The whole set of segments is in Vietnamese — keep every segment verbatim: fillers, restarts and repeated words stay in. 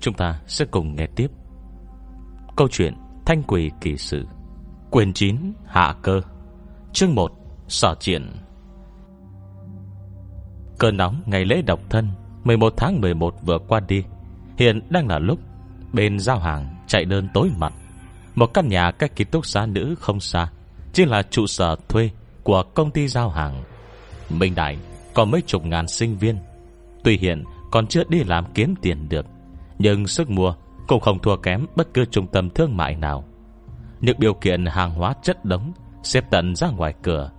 chúng ta sẽ cùng nghe tiếp câu chuyện Thanh Quỷ Kỳ Sự, quyển chín, Hạ Cơ, chương một, Sở Triển. Cơn nóng ngày lễ độc thân mười một tháng mười một vừa qua đi. Hiện đang là lúc bên giao hàng chạy đơn tối mặt. Một căn nhà cách ký túc xá nữ không xa, chỉ là trụ sở thuê của công ty giao hàng. Minh Đại có mấy chục ngàn sinh viên, tuy hiện còn chưa đi làm kiếm tiền được, nhưng sức mua cũng không thua kém bất cứ trung tâm thương mại nào. Những điều kiện hàng hóa chất đống xếp tận ra ngoài cửa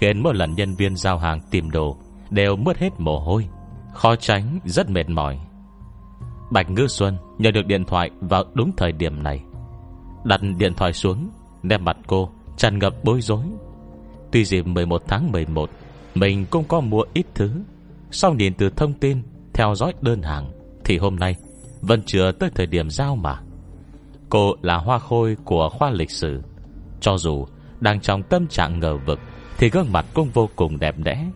khiến mỗi lần nhân viên giao hàng tìm đồ đều mướt hết mồ hôi, khó tránh rất mệt mỏi. Bạch Ngư Xuân nhận được điện thoại vào đúng thời điểm này, đặt điện thoại xuống, đem mặt cô tràn ngập bối rối. Tuy dịp mười một tháng mười một mình cũng có mua ít thứ, sau nhìn từ thông tin theo dõi đơn hàng thì hôm nay vẫn chưa tới thời điểm giao mà. Cô là hoa khôi của khoa lịch sử, cho dù đang trong tâm trạng ngờ vực thì gương mặt cũng vô cùng đẹp đẽ,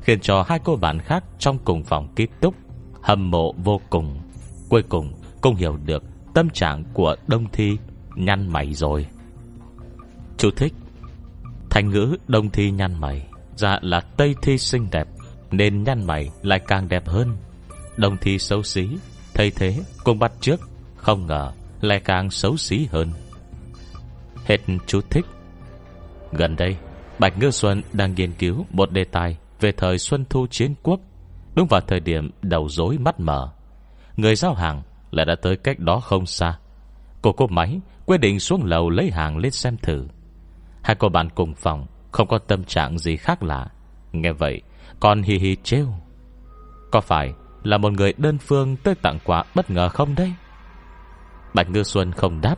khiến cho hai cô bạn khác trong cùng phòng ký túc hâm mộ vô cùng. Cuối cùng cũng hiểu được tâm trạng của Đông Thi nhăn mày rồi. Chú thích: thành ngữ Đông Thi nhăn mày dạ là Tây Thi xinh đẹp nên nhăn mày lại càng đẹp hơn. Đông Thi xấu xí thay thế cũng bắt chước, không ngờ lại càng xấu xí hơn. Hết chú thích. Gần đây Bạch Ngư Xuân đang nghiên cứu một đề tài về thời Xuân Thu Chiến Quốc. Đúng vào thời điểm đầu rối mắt mở, người giao hàng lại đã tới cách đó không xa. Cô cúp máy, quyết định xuống lầu lấy hàng lên xem thử. Hai cô bạn cùng phòng không có tâm trạng gì khác lạ, nghe vậy còn hì hì trêu: có phải là một người đơn phương tới tặng quà bất ngờ không đấy? Bạch Ngư Xuân không đáp.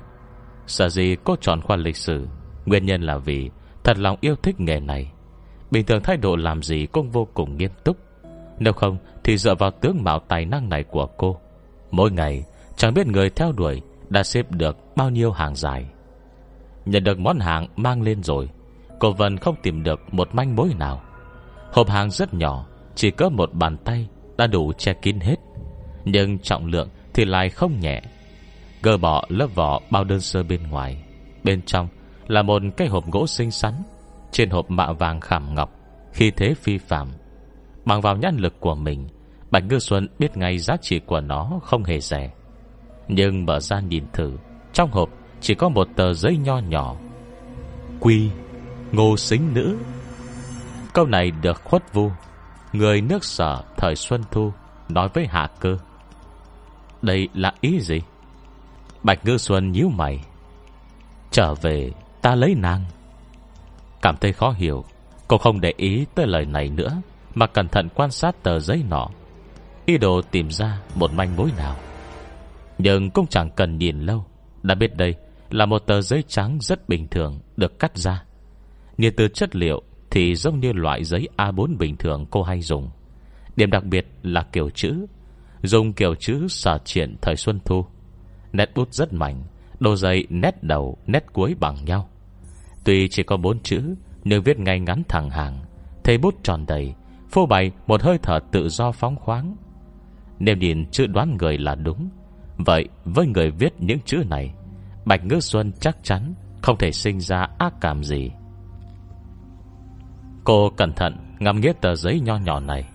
Sở dĩ cô chọn khoa lịch sử, nguyên nhân là vì thật lòng yêu thích nghề này. Bình thường thái độ làm gì cũng vô cùng nghiêm túc, nếu không thì dựa vào tướng mạo tài năng này của cô, mỗi ngày chẳng biết người theo đuổi đã xếp được bao nhiêu hàng dài. Nhận được món hàng mang lên rồi, cô vẫn không tìm được một manh mối nào. Hộp hàng rất nhỏ, chỉ cỡ một bàn tay đã đủ che kín hết, nhưng trọng lượng thì lại không nhẹ. Gỡ bỏ lớp vỏ bao đơn sơ bên ngoài, bên trong là một cái hộp gỗ xinh xắn, trên hộp mạ vàng khảm ngọc, khí thế phi phàm. Bằng vào nhãn lực của mình, Bạch Ngư Xuân biết ngay giá trị của nó không hề rẻ. Nhưng mở ra nhìn thử, trong hộp chỉ có một tờ giấy nho nhỏ: quy ngô xính nữ. Câu này được Khuất Vu, người nước Sở thời Xuân Thu, nói với Hạ Cơ. Đây là ý gì? Bạch Ngư Xuân nhíu mày. Trở về ta lấy nàng. Cảm thấy khó hiểu, cô không để ý tới lời này nữa, mà cẩn thận quan sát tờ giấy nọ, ý đồ tìm ra một manh mối nào. Nhưng cũng chẳng cần nhìn lâu, đã biết đây là một tờ giấy trắng rất bình thường được cắt ra. Nhìn từ chất liệu thì giống như loại giấy a bốn bình thường cô hay dùng. Điểm đặc biệt là kiểu chữ, dùng kiểu chữ Sở Triển thời Xuân Thu, nét bút rất mảnh, đầu giấy nét đầu nét cuối bằng nhau. Tuy chỉ có bốn chữ nhưng viết ngay ngắn thẳng hàng, thấy bút tròn đầy, phô bày một hơi thở tự do phóng khoáng. Nếu nhìn chữ đoán người là đúng, vậy với người viết những chữ này, Bạch Ngư Xuân chắc chắn không thể sinh ra ác cảm gì. Cô cẩn thận ngắm nghĩa tờ giấy nho nhỏ này,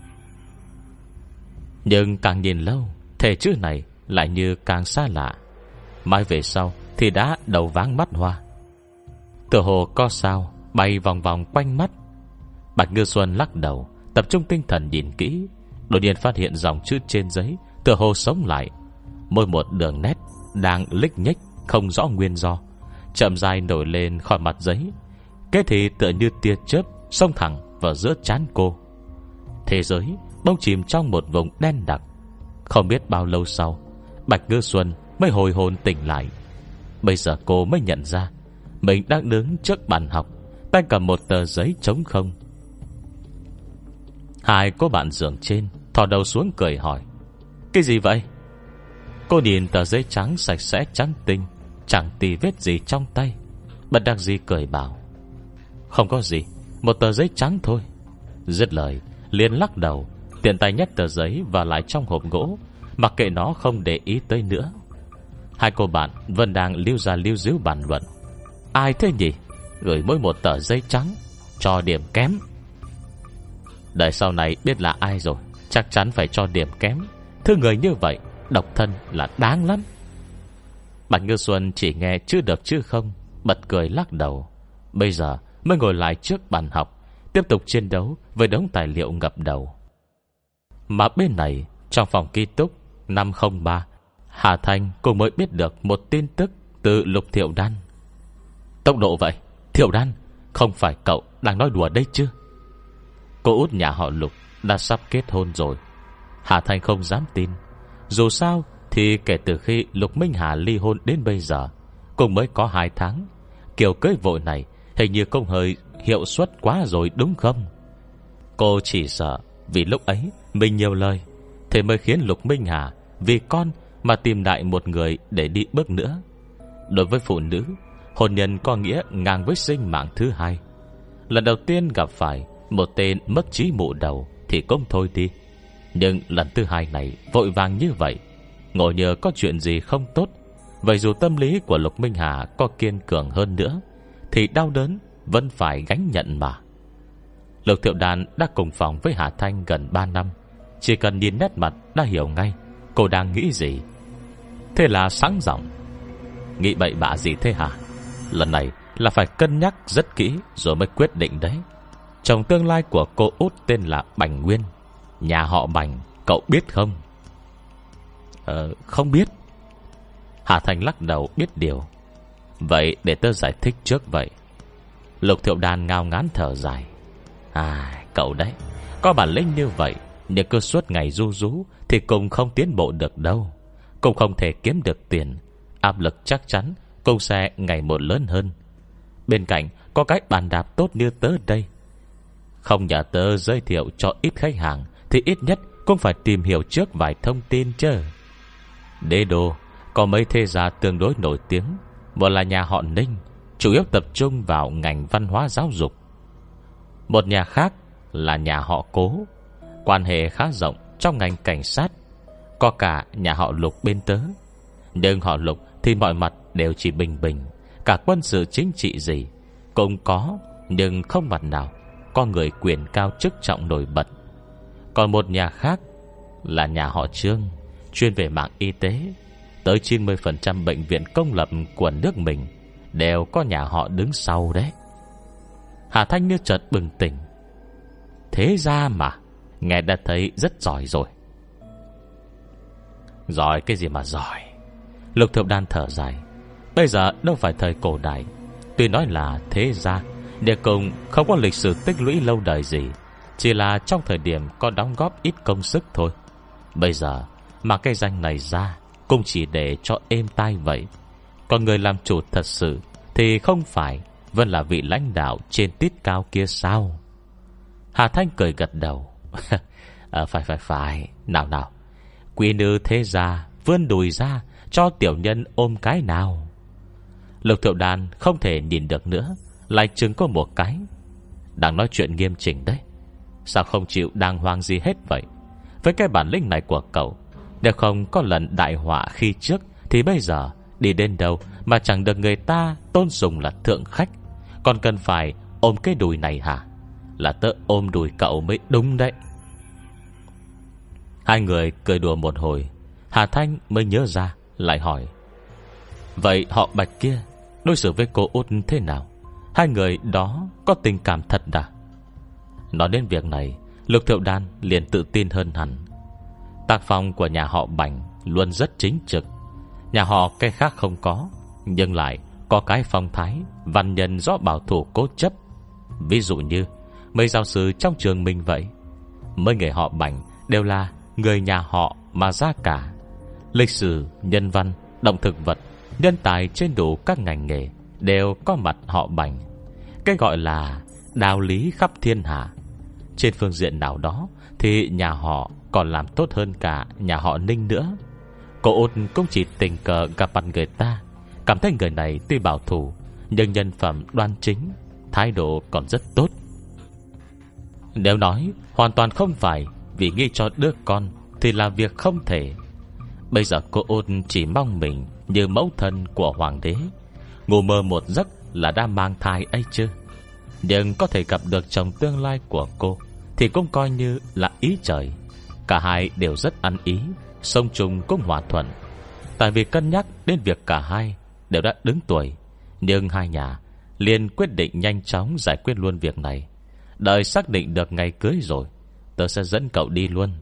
nhưng càng nhìn lâu, thể chữ này lại như càng xa lạ. Mãi về sau thì đã đầu váng mắt hoa, tựa hồ có sao bay vòng vòng quanh mắt. Bạch Ngư Xuân lắc đầu, tập trung tinh thần nhìn kỹ, đột nhiên phát hiện dòng chữ trên giấy tựa hồ sống lại, mỗi một đường nét đang lích nhích không rõ nguyên do, chậm rãi nổi lên khỏi mặt giấy, cái thì tựa như tia chớp xông thẳng vào giữa trán cô. Thế giới bỗng chìm trong một vùng đen đặc. Không biết bao lâu sau, Bạch Ngư Xuân mới hồi hồn tỉnh lại. Bây giờ cô mới nhận ra mình đang đứng trước bàn học, tay cầm một tờ giấy trống không. Hai cô bạn giường trên thò đầu xuống cười hỏi: cái gì vậy? Cô nhìn tờ giấy trắng sạch sẽ trắng tinh, chẳng tì vết gì trong tay, bất đắc dĩ cười bảo: không có gì, một tờ giấy trắng thôi. Dứt lời liền lắc đầu, tiện tay nhét tờ giấy vào lại trong hộp gỗ, mặc kệ nó không để ý tới nữa. Hai cô bạn vẫn đang lưu ra lưu díu bàn luận. Ai thế nhỉ? Gửi mỗi một tờ giấy trắng, cho điểm kém. Đời sau này biết là ai rồi, chắc chắn phải cho điểm kém. Thứ người như vậy, độc thân là đáng lắm. Bạch Ngư Xuân chỉ nghe chứ được chứ không, bật cười lắc đầu. Bây giờ mới ngồi lại trước bàn học, tiếp tục chiến đấu với đống tài liệu ngập đầu. Mà bên này, trong phòng ký túc năm không ba, Hà Thanh cô mới biết được một tin tức từ Lục Thiểu Đan. Tốc độ vậy? Thiểu Đan, không phải cậu đang nói đùa đấy chứ? Cô út nhà họ Lục đã sắp kết hôn rồi. Hà Thanh không dám tin. Dù sao thì kể từ khi Lục Minh Hà ly hôn đến bây giờ cũng mới có hai tháng. Kiểu cưới vội này hình như không hơi hiệu suất quá rồi đúng không? Cô chỉ sợ vì lúc ấy mình nhiều lời, thế mới khiến Lục Minh Hà vì con mà tìm lại một người để đi bước nữa. Đối với phụ nữ, hôn nhân có nghĩa ngang với sinh mạng thứ hai. Lần đầu tiên gặp phải một tên mất trí mụ đầu thì cũng thôi đi, nhưng lần thứ hai này vội vàng như vậy, ngộ nhờ có chuyện gì không tốt. Vậy dù tâm lý của Lục Minh Hà có kiên cường hơn nữa thì đau đớn vẫn phải gánh nhận mà. Lục Thiểu Đan đã cùng phòng với Hà Thanh gần ba năm. Chỉ cần nhìn nét mặt đã hiểu ngay cô đang nghĩ gì. Thế là sáng giọng: Nghĩ bậy bạ gì thế hả? Lần này là phải cân nhắc rất kỹ rồi mới quyết định đấy. Chồng tương lai của cô út tên là Bành Nguyên, nhà họ Bành, cậu biết không? Ờ, không biết. Hà Thành lắc đầu biết điều. Vậy để tớ giải thích trước vậy. Lục Thiểu Đan ngao ngán thở dài. À, cậu đấy, có bản lĩnh như vậy nhưng cứ suốt ngày ru rú thì cũng không tiến bộ được đâu, cũng không thể kiếm được tiền. Áp lực chắc chắn cũng sẽ ngày một lớn hơn. Bên cạnh có cái bàn đạp tốt như tớ đây, không nhờ tớ giới thiệu cho ít khách hàng thì ít nhất cũng phải tìm hiểu trước vài thông tin chứ. Đế đô có mấy thế gia tương đối nổi tiếng, một là nhà họ Ninh, chủ yếu tập trung vào ngành văn hóa giáo dục. Một nhà khác là nhà họ Cố, quan hệ khá rộng trong ngành cảnh sát. Có cả nhà họ Lục bên tớ, nhưng họ Lục thì mọi mặt đều chỉ bình bình, cả quân sự chính trị gì cũng có, nhưng không mặt nào có người quyền cao chức trọng nổi bật. Còn một nhà khác là nhà họ Trương, chuyên về mảng y tế. Tới chín mươi phần trăm bệnh viện công lập của nước mình đều có nhà họ đứng sau đấy. Hà Thanh như chợt bừng tỉnh. Thế ra mà, nghe đã thấy rất giỏi rồi. Giỏi cái gì mà giỏi? Lục Thiểu Đan thở dài. Bây giờ đâu phải thời cổ đại, tuy nói là thế gia, địa cùng không có lịch sử tích lũy lâu đời gì, chỉ là trong thời điểm có đóng góp ít công sức thôi. Bây giờ mà cái danh này ra cũng chỉ để cho êm tai vậy. Còn người làm chủ thật sự thì không phải vẫn là vị lãnh đạo trên tít cao kia sao? Hà Thanh cười gật đầu. à, Phải phải phải Nào nào quý nữ thế gia vươn đùi ra cho tiểu nhân ôm cái nào. Lục Thiểu Đan không thể nhìn được nữa, lại chứng có một cái. Đang nói chuyện nghiêm chỉnh đấy, sao không chịu đàng hoàng gì hết vậy? Với cái bản lĩnh này của cậu, nếu không có lần đại họa khi trước thì bây giờ đi đến đâu mà chẳng được người ta tôn sùng là thượng khách, còn cần phải ôm cái đùi này hả? Là tớ ôm đùi cậu mới đúng đấy. Hai người cười đùa một hồi, Hà Thanh mới nhớ ra, lại hỏi: Vậy họ Bạch kia đối xử với cô út thế nào? Hai người đó có tình cảm thật à? Nói đến việc này, Lục Thiểu Đan liền tự tin hơn hẳn. Tác phong của nhà họ Bành luôn rất chính trực. Nhà họ cái khác không có, nhưng lại có cái phong thái văn nhân do bảo thủ cố chấp. Ví dụ như mấy giáo sư trong trường mình vậy, mấy người họ Bành đều là người nhà họ mà ra cả. Lịch sử, nhân văn, động thực vật, nhân tài trên đủ các ngành nghề đều có mặt họ Bành. Cái gọi là đạo lý khắp thiên hạ. Trên phương diện nào đó thì nhà họ còn làm tốt hơn cả nhà họ Ninh nữa. Cô út cũng chỉ tình cờ gặp mặt người ta, cảm thấy người này tuy bảo thủ nhưng nhân phẩm đoan chính, thái độ còn rất tốt. Nếu nói hoàn toàn không phải vì nghĩ cho đứa con thì là việc không thể. Bây giờ cô ôn chỉ mong mình như mẫu thân của hoàng đế, ngủ mơ một giấc là đã mang thai ấy chứ. Nhưng có thể gặp được chồng tương lai của cô thì cũng coi như là ý trời. Cả hai đều rất ăn ý, song trùng cũng hòa thuận. Tại vì cân nhắc đến việc cả hai đều đã đứng tuổi, nhưng hai nhà liền quyết định nhanh chóng giải quyết luôn việc này. Đợi xác định được ngày cưới rồi, tớ sẽ dẫn cậu đi luôn.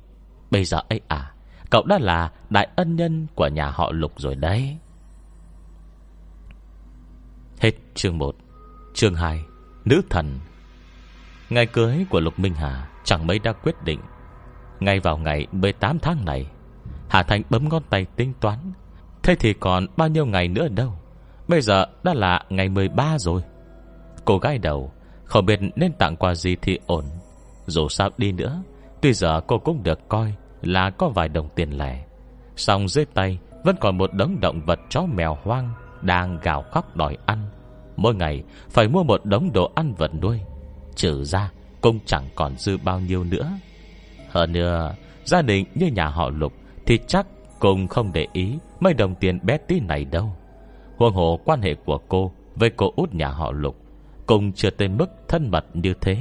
Bây giờ ấy à, cậu đã là đại ân nhân của nhà họ Lục rồi đấy. Hết chương một. Chương hai. Nữ thần. Ngày cưới của Lục Minh Hà chẳng mấy đã quyết định. Ngay vào ngày mười tám tháng này, Hà Thanh bấm ngón tay tính toán. Thế thì còn bao nhiêu ngày nữa đâu. Bây giờ đã là ngày mười ba rồi. Cô gái đầu không biết nên tặng quà gì thì ổn. Dù sao đi nữa, tuy giờ cô cũng được coi là có vài đồng tiền lẻ, song dưới tay vẫn còn một đống động vật chó mèo hoang đang gào khóc đòi ăn. Mỗi ngày phải mua một đống đồ ăn vật nuôi, trừ ra cũng chẳng còn dư bao nhiêu nữa. Hơn nữa, gia đình như nhà họ Lục thì chắc cũng không để ý mấy đồng tiền bé tí này đâu. Huống hồ quan hệ của cô với cô út nhà họ Lục cũng chưa tới mức thân mật như thế.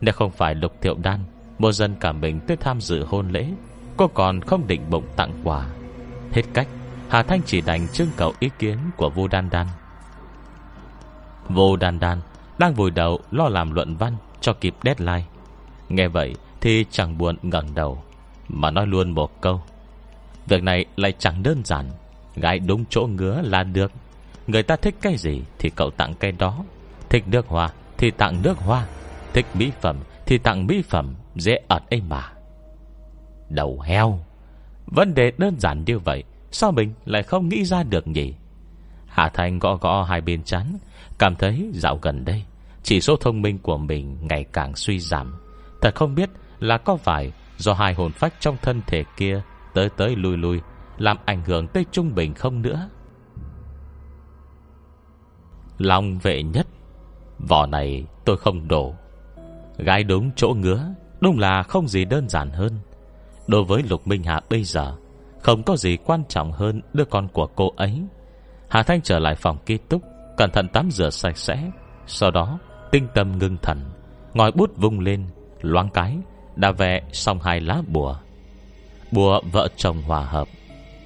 Nếu không phải Lục Thiểu Đan một dân cả mình tới tham dự hôn lễ, cô còn không định bụng tặng quà. Hết cách, Hà Thanh chỉ đành trưng cầu ý kiến của Vũ Đan Đan. Vũ Đan Đan đang vùi đầu lo làm luận văn cho kịp deadline. Nghe vậy thì chẳng buồn ngẩng đầu mà nói luôn một câu: việc này lại chẳng đơn giản, gái đúng chỗ ngứa là được. Người ta thích cái gì thì cậu tặng cái đó. Thích nước hoa thì tặng nước hoa, thích mỹ phẩm thì tặng mỹ phẩm, dễ ợt ấy mà. Đầu heo, vấn đề đơn giản như vậy sao mình lại không nghĩ ra được nhỉ? Hà Thanh gõ gõ hai bên trán, cảm thấy dạo gần đây chỉ số thông minh của mình ngày càng suy giảm. Thật không biết là có phải do hai hồn phách trong thân thể kia tới tới lui lui làm ảnh hưởng tới trung bình không nữa. Lòng vệ nhất, vỏ này tôi không đổ. Gái đúng chỗ ngứa đúng là không gì đơn giản hơn. Đối với Lục Minh Hà bây giờ, không có gì quan trọng hơn đứa con của cô ấy. Hà Thanh trở lại phòng ký túc, cẩn thận tắm rửa sạch sẽ, sau đó tinh tâm ngưng thần, ngòi bút vung lên, loáng cái đã vẽ xong hai lá bùa. Bùa vợ chồng hòa hợp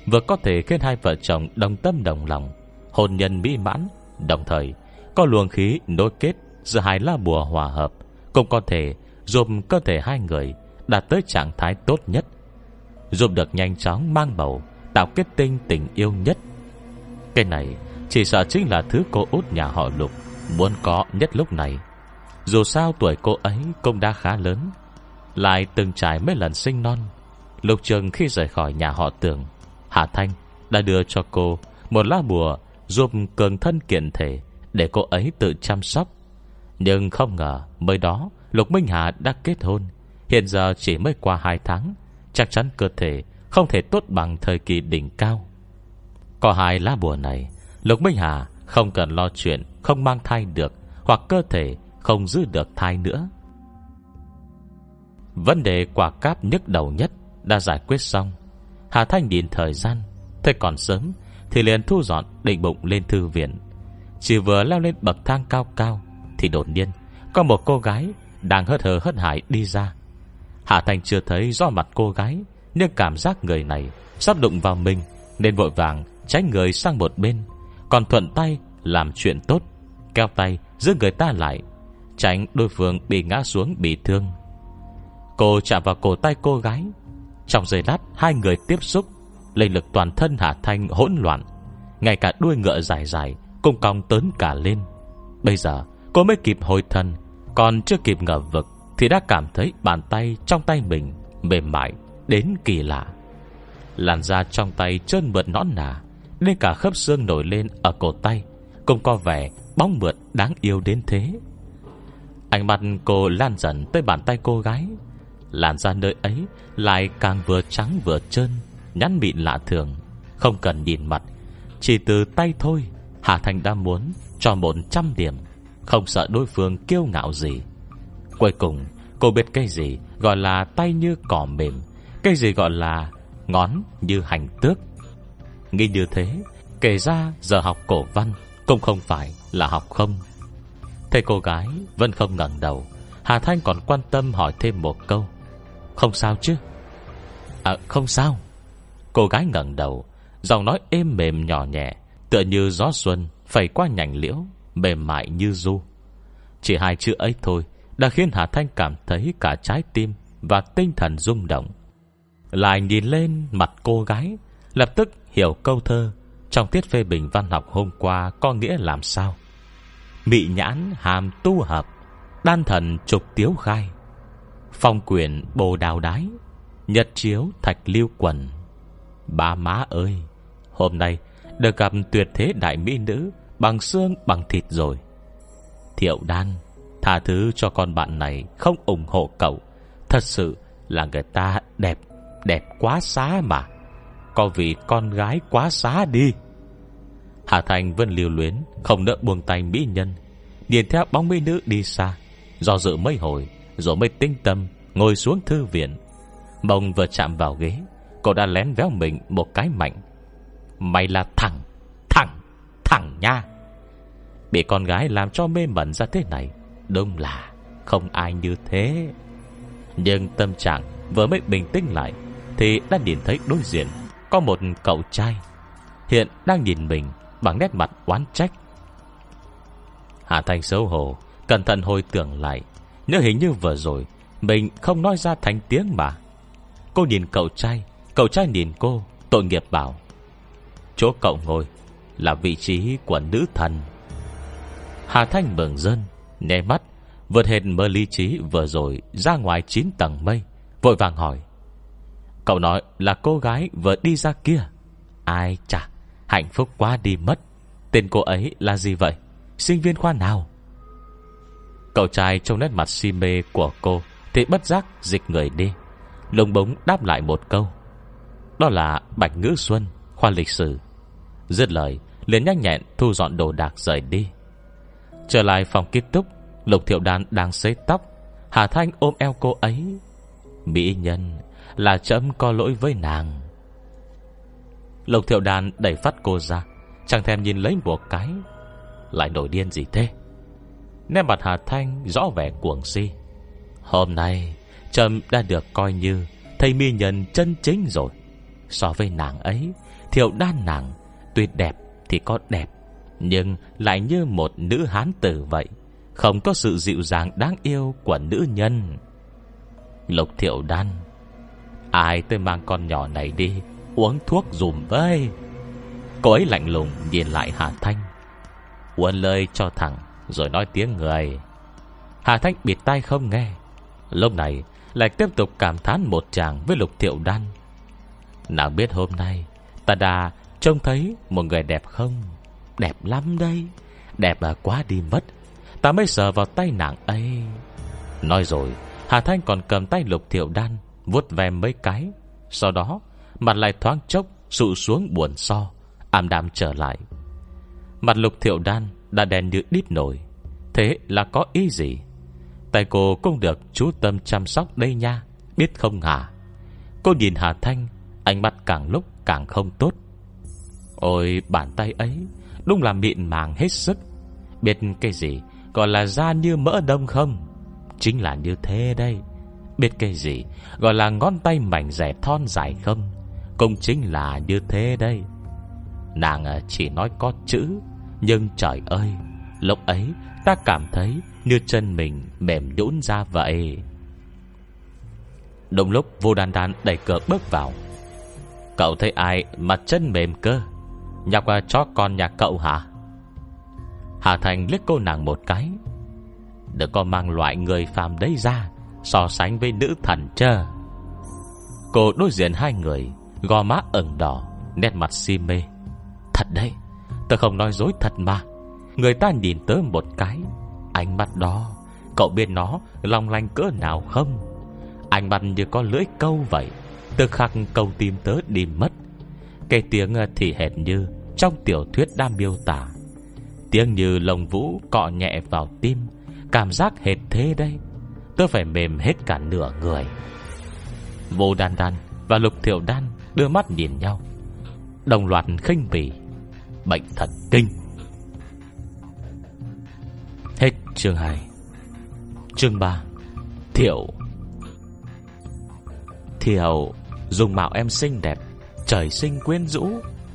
vừa có thể khiến hai vợ chồng đồng tâm đồng lòng, hôn nhân mỹ mãn, đồng thời có luồng khí nối kết giữa hai lá bùa hòa hợp cũng có thể giúp cơ thể hai người đạt tới trạng thái tốt nhất, giúp được nhanh chóng mang bầu, tạo kết tinh tình yêu nhất. Cái này chỉ sợ chính là thứ cô út nhà họ Lục muốn có nhất lúc này. Dù sao tuổi cô ấy cũng đã khá lớn, lại từng trải mấy lần sinh non. Lục Trường khi rời khỏi nhà họ Tưởng, Hà Thanh đã đưa cho cô một lá bùa giúp cường thân kiện thể để cô ấy tự chăm sóc. Nhưng không ngờ mới đó Lục Minh Hà đã kết hôn. Hiện giờ chỉ mới qua hai tháng, chắc chắn cơ thể không thể tốt bằng thời kỳ đỉnh cao. Có hai lá bùa này, Lục Minh Hà không cần lo chuyện không mang thai được hoặc cơ thể không giữ được thai nữa. Vấn đề quả cáp nhức đầu nhất đã giải quyết xong. Hà Thanh nhìn thời gian thấy còn sớm thì liền thu dọn định bụng lên thư viện. Chỉ vừa leo lên bậc thang cao cao thì đột nhiên có một cô gái đang hớt hờ hớt hải đi ra. Hà Thanh chưa thấy rõ mặt cô gái, nhưng cảm giác người này sắp đụng vào mình nên vội vàng tránh người sang một bên, còn thuận tay làm chuyện tốt, kéo tay giữ người ta lại, tránh đối phương bị ngã xuống bị thương. Cô chạm vào cổ tay cô gái, trong giây lát hai người tiếp xúc, linh lực toàn thân Hà Thanh hỗn loạn, ngay cả đuôi ngựa dài dài cũng cong tớn cả lên. Bây giờ cô mới kịp hồi thần, còn chưa kịp ngờ vực thì đã cảm thấy bàn tay trong tay mình mềm mại đến kỳ lạ. Làn da trong tay trơn mượt nõn nà, nên cả khớp xương nổi lên ở cổ tay cũng có vẻ bóng mượt đáng yêu đến thế. Ánh mắt cô lan dần tới bàn tay cô gái, làn da nơi ấy lại càng vừa trắng vừa trơn, nhắn mịn lạ thường. Không cần nhìn mặt, chỉ từ tay thôi, Hà Thanh đã muốn cho một trăm điểm, không sợ đối phương kiêu ngạo gì. Cuối cùng cô biết cái gì gọi là tay như cỏ mềm, cái gì gọi là ngón như hành tước. Nghĩ như thế, kể ra giờ học cổ văn cũng không phải là học không. Thầy cô gái vẫn không ngẩng đầu, Hà Thanh còn quan tâm hỏi thêm một câu: "Không sao chứ?" "À, không sao." Cô gái ngẩng đầu, giọng nói êm mềm nhỏ nhẹ, tựa như gió xuân phẩy qua nhành liễu, mềm mại như ru. Chỉ hai chữ ấy thôi đã khiến Hà Thanh cảm thấy cả trái tim và tinh thần rung động. Lại nhìn lên mặt cô gái, lập tức hiểu câu thơ trong tiết phê bình văn học hôm qua có nghĩa làm sao: "Mị nhãn hàm tu hợp, đan thần trục tiếu khai, phong quyển bồ đào đái, nhật chiếu thạch lưu quần." Ba má ơi, hôm nay được gặp tuyệt thế đại mỹ nữ bằng xương bằng thịt rồi. Thiểu Đan, tha thứ cho con bạn này không ủng hộ cậu. Thật sự là người ta đẹp, đẹp quá xá mà. Có vị con gái quá xá đi. Hà Thanh vẫn lưu luyến, không nỡ buông tay mỹ nhân, nhìn theo bóng mỹ nữ đi xa, do dự mấy hồi rồi mới tinh tâm ngồi xuống thư viện. Mông vừa chạm vào ghế, cô đã lén véo mình một cái mạnh. Mày là thằng Thằng Thằng nha. Bị con gái làm cho mê mẩn ra thế này, đúng là không ai như thế. Nhưng tâm trạng vừa mới bình tĩnh lại thì đã nhìn thấy đối diện có một cậu trai hiện đang nhìn mình bằng nét mặt oán trách. Hà Thanh xấu hổ, cẩn thận hồi tưởng lại, nhớ hình như vừa rồi mình không nói ra thành tiếng mà. Cô nhìn cậu trai, cậu trai nhìn cô, tội nghiệp bảo: "Chỗ cậu ngồi là vị trí của nữ thần." Hà Thanh mừng rơn, nháy mắt, vượt hết mơ lý trí vừa rồi ra ngoài chín tầng mây, vội vàng hỏi: "Cậu nói là cô gái vừa đi ra kia?" "Ai chà, hạnh phúc quá đi mất. Tên cô ấy là gì vậy? Sinh viên khoa nào?" Cậu trai trông nét mặt si mê của cô thì bất giác dịch người đi, lông bóng đáp lại một câu: "Đó là Bạch Ngữ Xuân, khoa lịch sử." Dứt lời liền nhanh nhẹn thu dọn đồ đạc rời đi. Trở lại phòng ký túc, Lục Thiểu Đan đang sấy tóc. Hà Thanh ôm eo cô ấy: "Mỹ nhân, là trẫm có lỗi với nàng." Lục Thiểu Đan đẩy phát cô ra, chẳng thèm nhìn lấy một cái. "Lại nổi điên gì thế?" Nét mặt Hà Thanh rõ vẻ cuồng si. "Hôm nay trẫm đã được coi như thầy mỹ nhân chân chính rồi. So với nàng ấy, Thiểu Đan nàng tuy đẹp thì có đẹp, nhưng lại như một nữ hán tử vậy, không có sự dịu dàng đáng yêu của nữ nhân." Lục Thiểu Đan: "Ai tới mang con nhỏ này đi uống thuốc dùm với." Cô ấy lạnh lùng nhìn lại Hà Thanh: "Uốn lời cho thẳng rồi nói tiếng người." Hà Thanh bịt tai không nghe. Lúc này lại tiếp tục cảm thán một tràng với Lục Thiểu Đan: "Nào biết hôm nay ta đã trông thấy một người đẹp không? Đẹp lắm đây, đẹp quá đi mất. Ta mới sờ vào tay nàng ấy." Nói rồi Hà Thanh còn cầm tay Lục Thiểu Đan vuốt ve mấy cái, sau đó mặt lại thoáng chốc sụ xuống buồn so, ảm đạm trở lại. Mặt Lục Thiểu Đan đã đen như đít nổi, thế là có ý gì? Tay cô cũng được chú tâm chăm sóc đây nha, biết không hả? Cô nhìn Hà Thanh, ánh mắt càng lúc càng không tốt. Ôi, bàn tay ấy đúng là mịn màng hết sức. Biết cái gì gọi là da như mỡ đông không? Chính là như thế đây. Biết cái gì gọi là ngón tay mảnh rẻ thon dài không? Cũng chính là như thế đây. Nàng chỉ nói có chữ, nhưng trời ơi, lúc ấy ta cảm thấy như chân mình mềm nhũn ra vậy. Đúng lúc Vũ Đan Đan đẩy cửa bước vào: "Cậu thấy ai mà chân mềm cơ? Nhọc chó con nhà cậu hả?" Hà Thành liếc cô nàng một cái: "Đừng có mang loại người phàm đấy ra so sánh với nữ thần chơ." Cô đối diện hai người, gò má ửng đỏ, nét mặt si mê: "Thật đấy, tớ không nói dối thật mà. Người ta nhìn tớ một cái, ánh mắt đó, cậu biết nó long lanh cỡ nào không? Ánh mắt như có lưỡi câu vậy, tức khắc câu tim tớ đi mất. Cái tiếng thì hệt như trong tiểu thuyết đã miêu tả, tiếng như lồng vũ cọ nhẹ vào tim, cảm giác hệt thế đây. Tớ phải mềm hết cả nửa người." Vũ Đan Đan và Lục Thiểu Đan đưa mắt nhìn nhau, đồng loạt khinh bỉ. Bệnh thần kinh. Hết chương hai. Chương ba. Thiểu. Thiểu dùng mạo em xinh đẹp, trời sinh quyến rũ,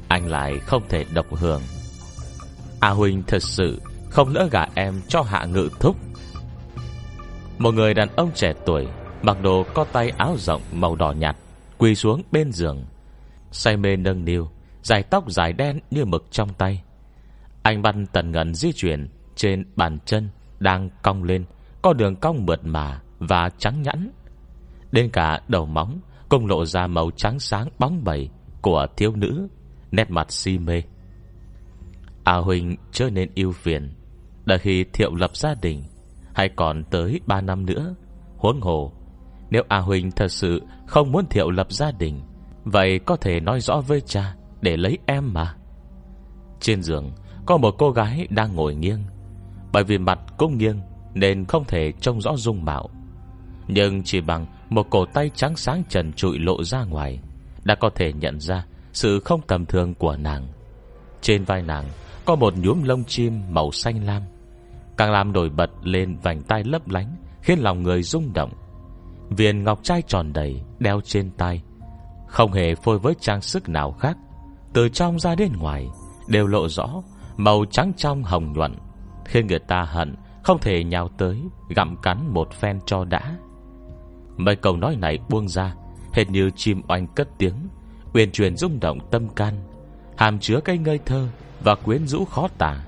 anh lại không thể độc hưởng. A Huynh thật sự không nỡ gả em cho Hạ Ngự Thúc. Một người đàn ông trẻ tuổi mặc đồ có tay áo rộng màu đỏ nhạt, quỳ xuống bên giường, say mê nâng niu dải tóc dài đen như mực trong tay. Anh văn tần ngần di chuyển trên bàn chân đang cong lên, có đường cong mượt mà và trắng nhẵn, đến cả đầu móng cũng lộ ra màu trắng sáng bóng bẩy của thiếu nữ, nét mặt si mê. A Huynh trở nên ưu phiền. Đợi khi Thiệu lập gia đình, hay còn tới ba năm nữa. Huống hồ nếu A Huynh thật sự không muốn Thiệu lập gia đình, vậy có thể nói rõ với cha để lấy em mà. Trên giường có một cô gái đang ngồi nghiêng, bởi vì mặt cũng nghiêng nên không thể trông rõ dung mạo, nhưng chỉ bằng một cổ tay trắng sáng trần trụi lộ ra ngoài đã có thể nhận ra sự không tầm thường của nàng. Trên vai nàng có một nhuốm lông chim màu xanh lam, càng làm nổi bật lên vành tai lấp lánh, khiến lòng người rung động. Viên ngọc trai tròn đầy đeo trên tay không hề phôi với trang sức nào khác, từ trong ra đến ngoài đều lộ rõ màu trắng trong hồng nhuận, khiến người ta hận không thể nhào tới gặm cắn một phen cho đã. Mấy câu nói này buông ra hệt như chim oanh cất tiếng, uyển chuyển rung động tâm can, hàm chứa cái ngây thơ và quyến rũ khó tả.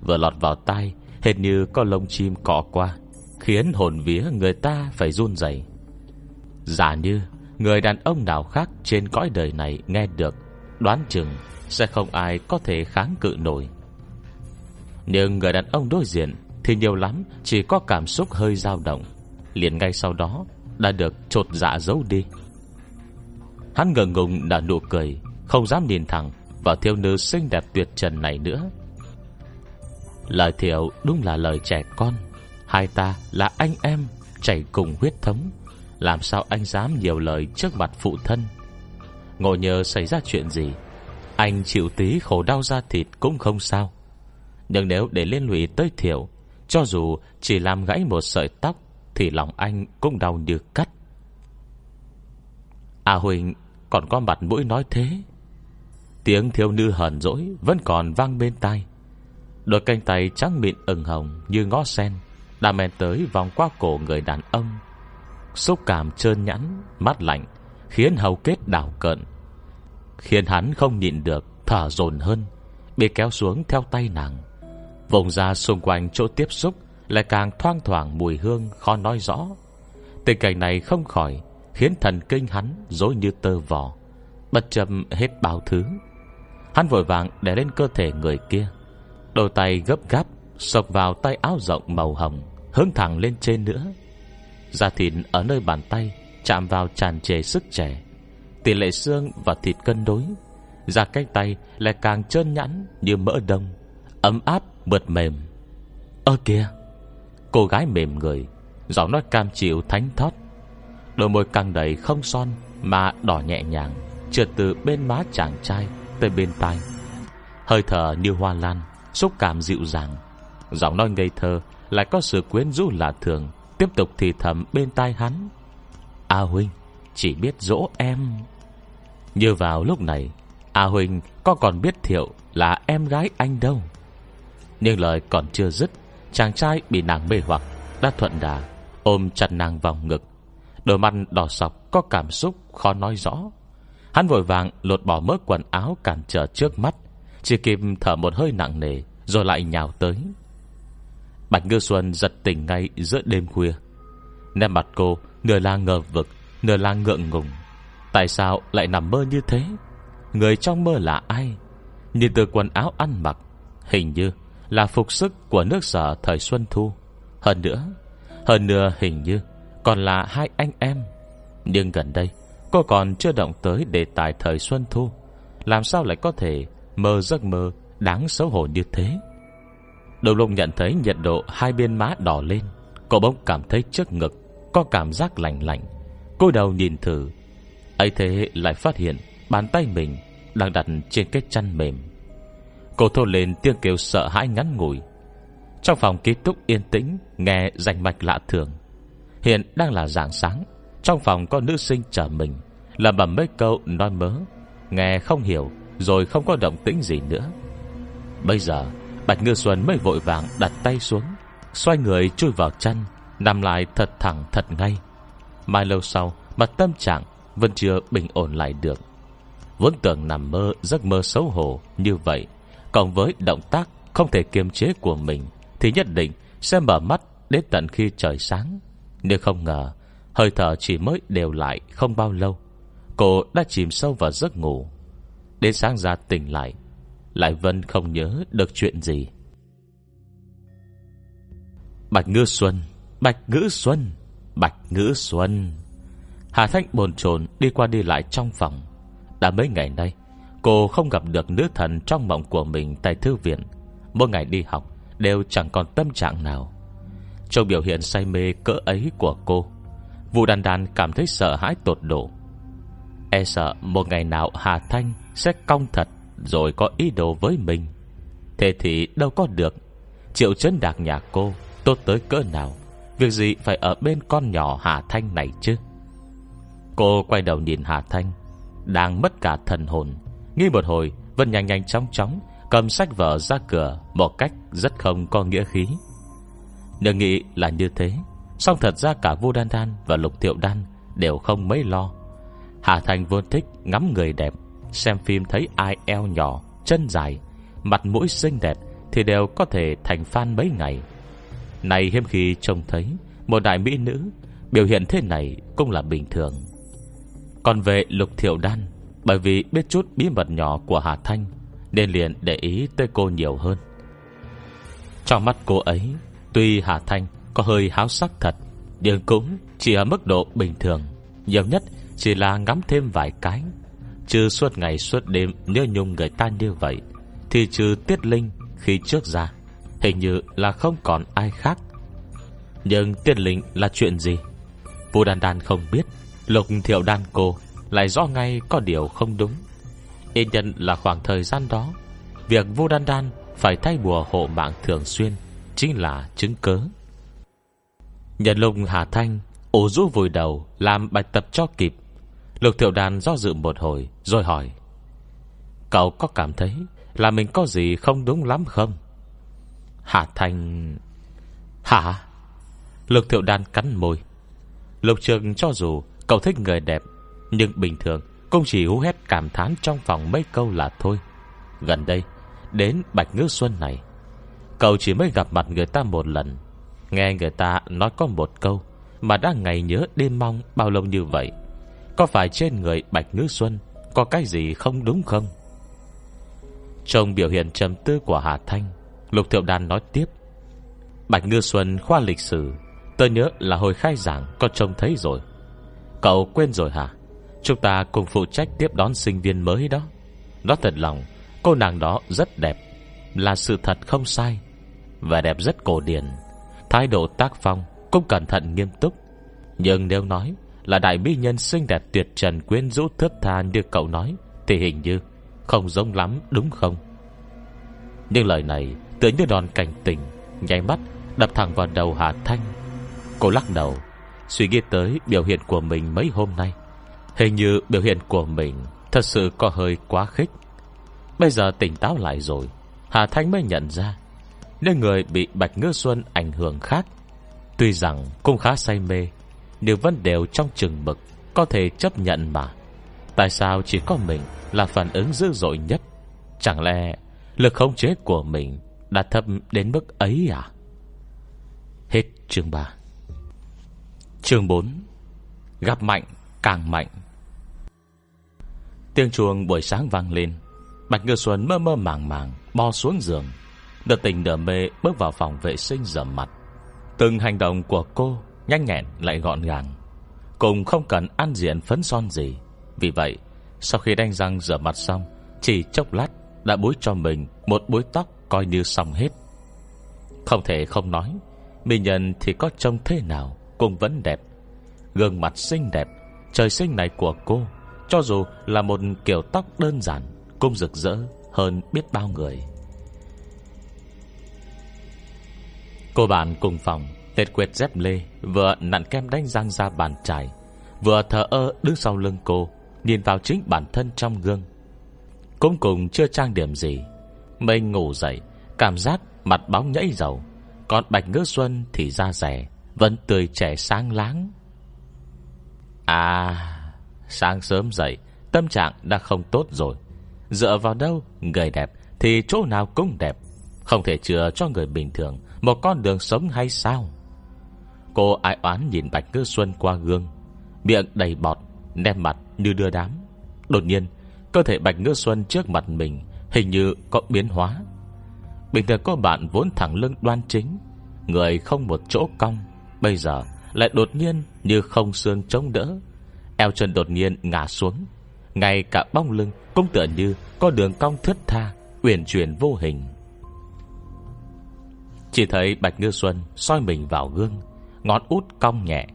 Vừa lọt vào tai hệt như có lông chim cọ qua, khiến hồn vía người ta phải run rẩy. Giả như người đàn ông nào khác trên cõi đời này nghe được, đoán chừng sẽ không ai có thể kháng cự nổi. Nhưng người đàn ông đối diện thì nhiều lắm chỉ có cảm xúc hơi dao động, liền ngay sau đó đã được chột dạ giấu đi. Hắn ngượng ngùng nở nụ cười, không dám nhìn thẳng vào thiếu nữ xinh đẹp tuyệt trần này nữa. Lời Thiệu đúng là lời trẻ con. Hai ta là anh em, chảy cùng huyết thống, làm sao anh dám nhiều lời trước mặt phụ thân. Ngộ nhờ xảy ra chuyện gì, anh chịu tí khổ đau da thịt cũng không sao, nhưng nếu để liên lụy tới Thiệu, cho dù chỉ làm gãy một sợi tóc thì lòng anh cũng đau như cắt. A Huynh còn có mặt mũi nói thế? Tiếng thiếu nữ hờn dỗi vẫn còn vang bên tai. Đôi cánh tay trắng mịn ửng hồng như ngó sen đã men tới vòng qua cổ người đàn ông. Xúc cảm trơn nhẵn, mát lạnh khiến hầu kết đảo cợn, khiến hắn không nhịn được thở dồn hơn, bị kéo xuống theo tay nàng. Vùng da xung quanh chỗ tiếp xúc lại càng thoang thoảng mùi hương khó nói rõ. Tình cảnh này không khỏi khiến thần kinh hắn rối như tơ vò, bất chấp hết bao thứ. Hắn vội vàng đè lên cơ thể người kia, đôi tay gấp gáp sộc vào tay áo rộng màu hồng, hướng thẳng lên trên nữa. Da thịt ở nơi bàn tay chạm vào tràn trề sức trẻ, tỷ lệ xương và thịt cân đối. Da cánh tay lại càng trơn nhẵn như mỡ đông, ấm áp mượt mềm. Ơ kìa! Cô gái mềm người, giọng nói cam chịu thánh thót, đôi môi căng đầy không son mà đỏ nhẹ nhàng, trượt từ bên má chàng trai tới bên tai. Hơi thở như hoa lan, xúc cảm dịu dàng, giọng nói ngây thơ lại có sự quyến rũ lạ thường, tiếp tục thì thầm bên tai hắn. A Huynh chỉ biết dỗ em. Như vào lúc này, A Huynh có còn biết Thiệu là em gái anh đâu. Nhưng lời còn chưa dứt, chàng trai bị nàng mê hoặc đã thuận đà ôm chặt nàng vào ngực, đôi mắt đỏ sọc có cảm xúc khó nói rõ. Hắn vội vàng lột bỏ mớ quần áo cản trở trước mắt, chỉ kịp thở một hơi nặng nề rồi lại nhào tới. Bạch Ngư Xuân giật tỉnh ngay giữa đêm khuya. Nét mặt cô nửa là ngờ vực, nửa là ngượng ngùng. Tại sao lại nằm mơ như thế? Người trong mơ là ai? Nhìn từ quần áo ăn mặc, hình như là phục sức của nước Sở thời Xuân Thu. Hơn nữa, hơn nữa hình như còn là hai anh em. Nhưng gần đây cô còn chưa động tới đề tài thời Xuân Thu, làm sao lại có thể mơ giấc mơ đáng xấu hổ như thế? Đầu lúc nhận thấy nhiệt độ hai bên má đỏ lên, cô bỗng cảm thấy trước ngực có cảm giác lạnh lạnh. Cô đầu nhìn thử, ấy thế lại phát hiện bàn tay mình đang đặt trên cái chăn mềm. Cô thốt lên tiếng kêu sợ hãi ngắn ngủi. Trong phòng ký túc yên tĩnh, nghe rành mạch lạ thường. Hiện đang là rạng sáng, trong phòng có nữ sinh chờ mình, lẩm bẩm mấy câu nói mớ, nghe không hiểu, rồi không có động tĩnh gì nữa. Bây giờ Bạch Ngư Xuân mới vội vàng đặt tay xuống, xoay người chui vào chăn, nằm lại thật thẳng thật ngay. Mai lâu sau mà tâm trạng vẫn chưa bình ổn lại được. Vốn tưởng nằm mơ giấc mơ xấu hổ như vậy, cộng với động tác không thể kiềm chế của mình, thì nhất định sẽ mở mắt đến tận khi trời sáng. Nhưng không ngờ hơi thở chỉ mới đều lại không bao lâu, cô đã chìm sâu vào giấc ngủ. Đến sáng ra tỉnh lại, lại vẫn không nhớ được chuyện gì. Bạch Ngư Xuân, Bạch Ngư Xuân, Bạch Ngư Xuân. Hà Thanh bồn chồn đi qua đi lại trong phòng. Đã mấy ngày nay cô không gặp được nữ thần trong mộng của mình tại thư viện. Mỗi ngày đi học đều chẳng còn tâm trạng nào. Trong biểu hiện say mê cỡ ấy của cô, Vũ Đan Đan cảm thấy sợ hãi tột độ. E sợ một ngày nào Hà Thanh sẽ cong thật, rồi có ý đồ với mình. Thế thì đâu có được. Triệu Chấn Đạc nhà cô tốt tới cỡ nào, việc gì phải ở bên con nhỏ Hà Thanh này chứ. Cô quay đầu nhìn Hà Thanh đang mất cả thần hồn, nghi một hồi vẫn nhanh nhanh chóng chóng cầm sách vở ra cửa một cách rất không có nghĩa khí. Đừng nghĩ là như thế, song thật ra cả Vũ Đan Đan và Lục Thiểu Đan đều không mấy lo. Hà Thanh vô thích ngắm người đẹp, xem phim thấy ai eo nhỏ, chân dài, mặt mũi xinh đẹp thì đều có thể thành fan mấy ngày. Này hiếm khi trông thấy một đại mỹ nữ, biểu hiện thế này cũng là bình thường. Còn về Lục Thiểu Đan, bởi vì biết chút bí mật nhỏ của Hà Thanh nên liền để ý tới cô nhiều hơn. Trong mắt cô ấy, tuy Hà Thanh có hơi háo sắc thật, nhưng cũng chỉ ở mức độ bình thường, nhiều nhất chỉ là ngắm thêm vài cái. Chứ suốt ngày suốt đêm nhớ nhung người ta như vậy, thì trừ Tiết Linh khi trước ra, hình như là không còn ai khác. Nhưng Tiết Linh là chuyện gì? Vũ Đan Đan không biết, Lục Thiểu Đan cô lại rõ ngay có điều không đúng. Ít nhất là khoảng thời gian đó, việc Vũ Đan Đan phải thay bùa hộ mạng thường xuyên chính là chứng cớ. Nhân lúc Hà Thanh ủ rũ vùi đầu làm bài tập cho kịp, Lục Thiểu Đan do dự một hồi rồi hỏi: "Cậu có cảm thấy là mình có gì không đúng lắm không?" Hà Thanh: "Hả?" Lục Thiểu Đan cắn môi. Lục Trường cho dù cậu thích người đẹp, nhưng bình thường cũng chỉ hú hét cảm thán trong phòng mấy câu là thôi. Gần đây đến Bạch Ngư Xuân này, cậu chỉ mới gặp mặt người ta một lần, nghe người ta nói có một câu mà đã ngày nhớ đêm mong bao lâu như vậy. Có phải trên người Bạch Ngư Xuân có cái gì không đúng không? Trong biểu hiện trầm tư của Hà Thanh, Lục Thiểu Đan nói tiếp: "Bạch Ngư Xuân khoa lịch sử, tôi nhớ là hồi khai giảng có trông thấy rồi. Cậu quên rồi hả? Chúng ta cùng phụ trách tiếp đón sinh viên mới đó. Nói thật lòng, cô nàng đó rất đẹp, là sự thật không sai. Và đẹp rất cổ điển, thái độ tác phong cũng cẩn thận nghiêm túc. Nhưng nếu nói là đại mỹ nhân xinh đẹp tuyệt trần quyến rũ thướt tha như cậu nói, thì hình như không giống lắm đúng không?" Nhưng lời này tựa như đòn cảnh tỉnh, nháy mắt đập thẳng vào đầu Hà Thanh. Cô lắc đầu, suy nghĩ tới biểu hiện của mình mấy hôm nay, hình như biểu hiện của mình thật sự có hơi quá khích. Bây giờ tỉnh táo lại rồi, Hà Thanh mới nhận ra nên người bị Bạch Ngư Xuân ảnh hưởng khác. Tuy rằng cũng khá say mê, điều vẫn đều trong chừng mực, có thể chấp nhận mà. Tại sao chỉ có mình là phản ứng dữ dội nhất? Chẳng lẽ lực khống chế của mình đã thấp đến mức ấy à? Hết chương ba. Chương bốn. Gặp mạnh càng mạnh. Tiếng chuông buổi sáng vang lên. Bạch Ngư Xuân mơ mơ màng màng bò xuống giường, nửa tỉnh nửa mê bước vào phòng vệ sinh rửa mặt. Từng hành động của cô nhanh nhẹn lại gọn gàng, cùng không cần ăn diện phấn son gì. Vì vậy, sau khi đánh răng rửa mặt xong, chỉ chốc lát đã búi cho mình một búi tóc coi như xong hết. Không thể không nói, mỹ nhân thì có trông thế nào cũng vẫn đẹp. Gương mặt xinh đẹp trời sinh này của cô cho dù là một kiểu tóc đơn giản cũng rực rỡ hơn biết bao người. Cô bạn cùng phòng tệt quệt dép lê, vừa nặn kem đánh răng ra bàn chải, vừa thờ ơ đứng sau lưng cô, nhìn vào chính bản thân trong gương. Cũng cùng chưa trang điểm gì, mình ngủ dậy cảm giác mặt bóng nhẫy dầu, còn Bạch Ngư Xuân thì da rẻ vẫn tươi trẻ sáng láng. À, sáng sớm dậy tâm trạng đã không tốt rồi, dựa vào đâu người đẹp thì chỗ nào cũng đẹp, không thể chừa cho người bình thường một con đường sống hay sao? Cô ai oán nhìn Bạch Ngư Xuân qua gương, miệng đầy bọt, nét mặt như đưa đám. Đột nhiên cơ thể Bạch Ngư Xuân trước mặt mình hình như có biến hóa. Bình thường cô bạn vốn thẳng lưng đoan chính, người không một chỗ cong, bây giờ lại đột nhiên như không xương chống đỡ, eo chân đột nhiên ngả xuống, ngay cả bóng lưng cũng tựa như có đường cong thướt tha, uyển chuyển vô hình. Chỉ thấy Bạch Ngư Xuân soi mình vào gương, ngón út cong nhẹ,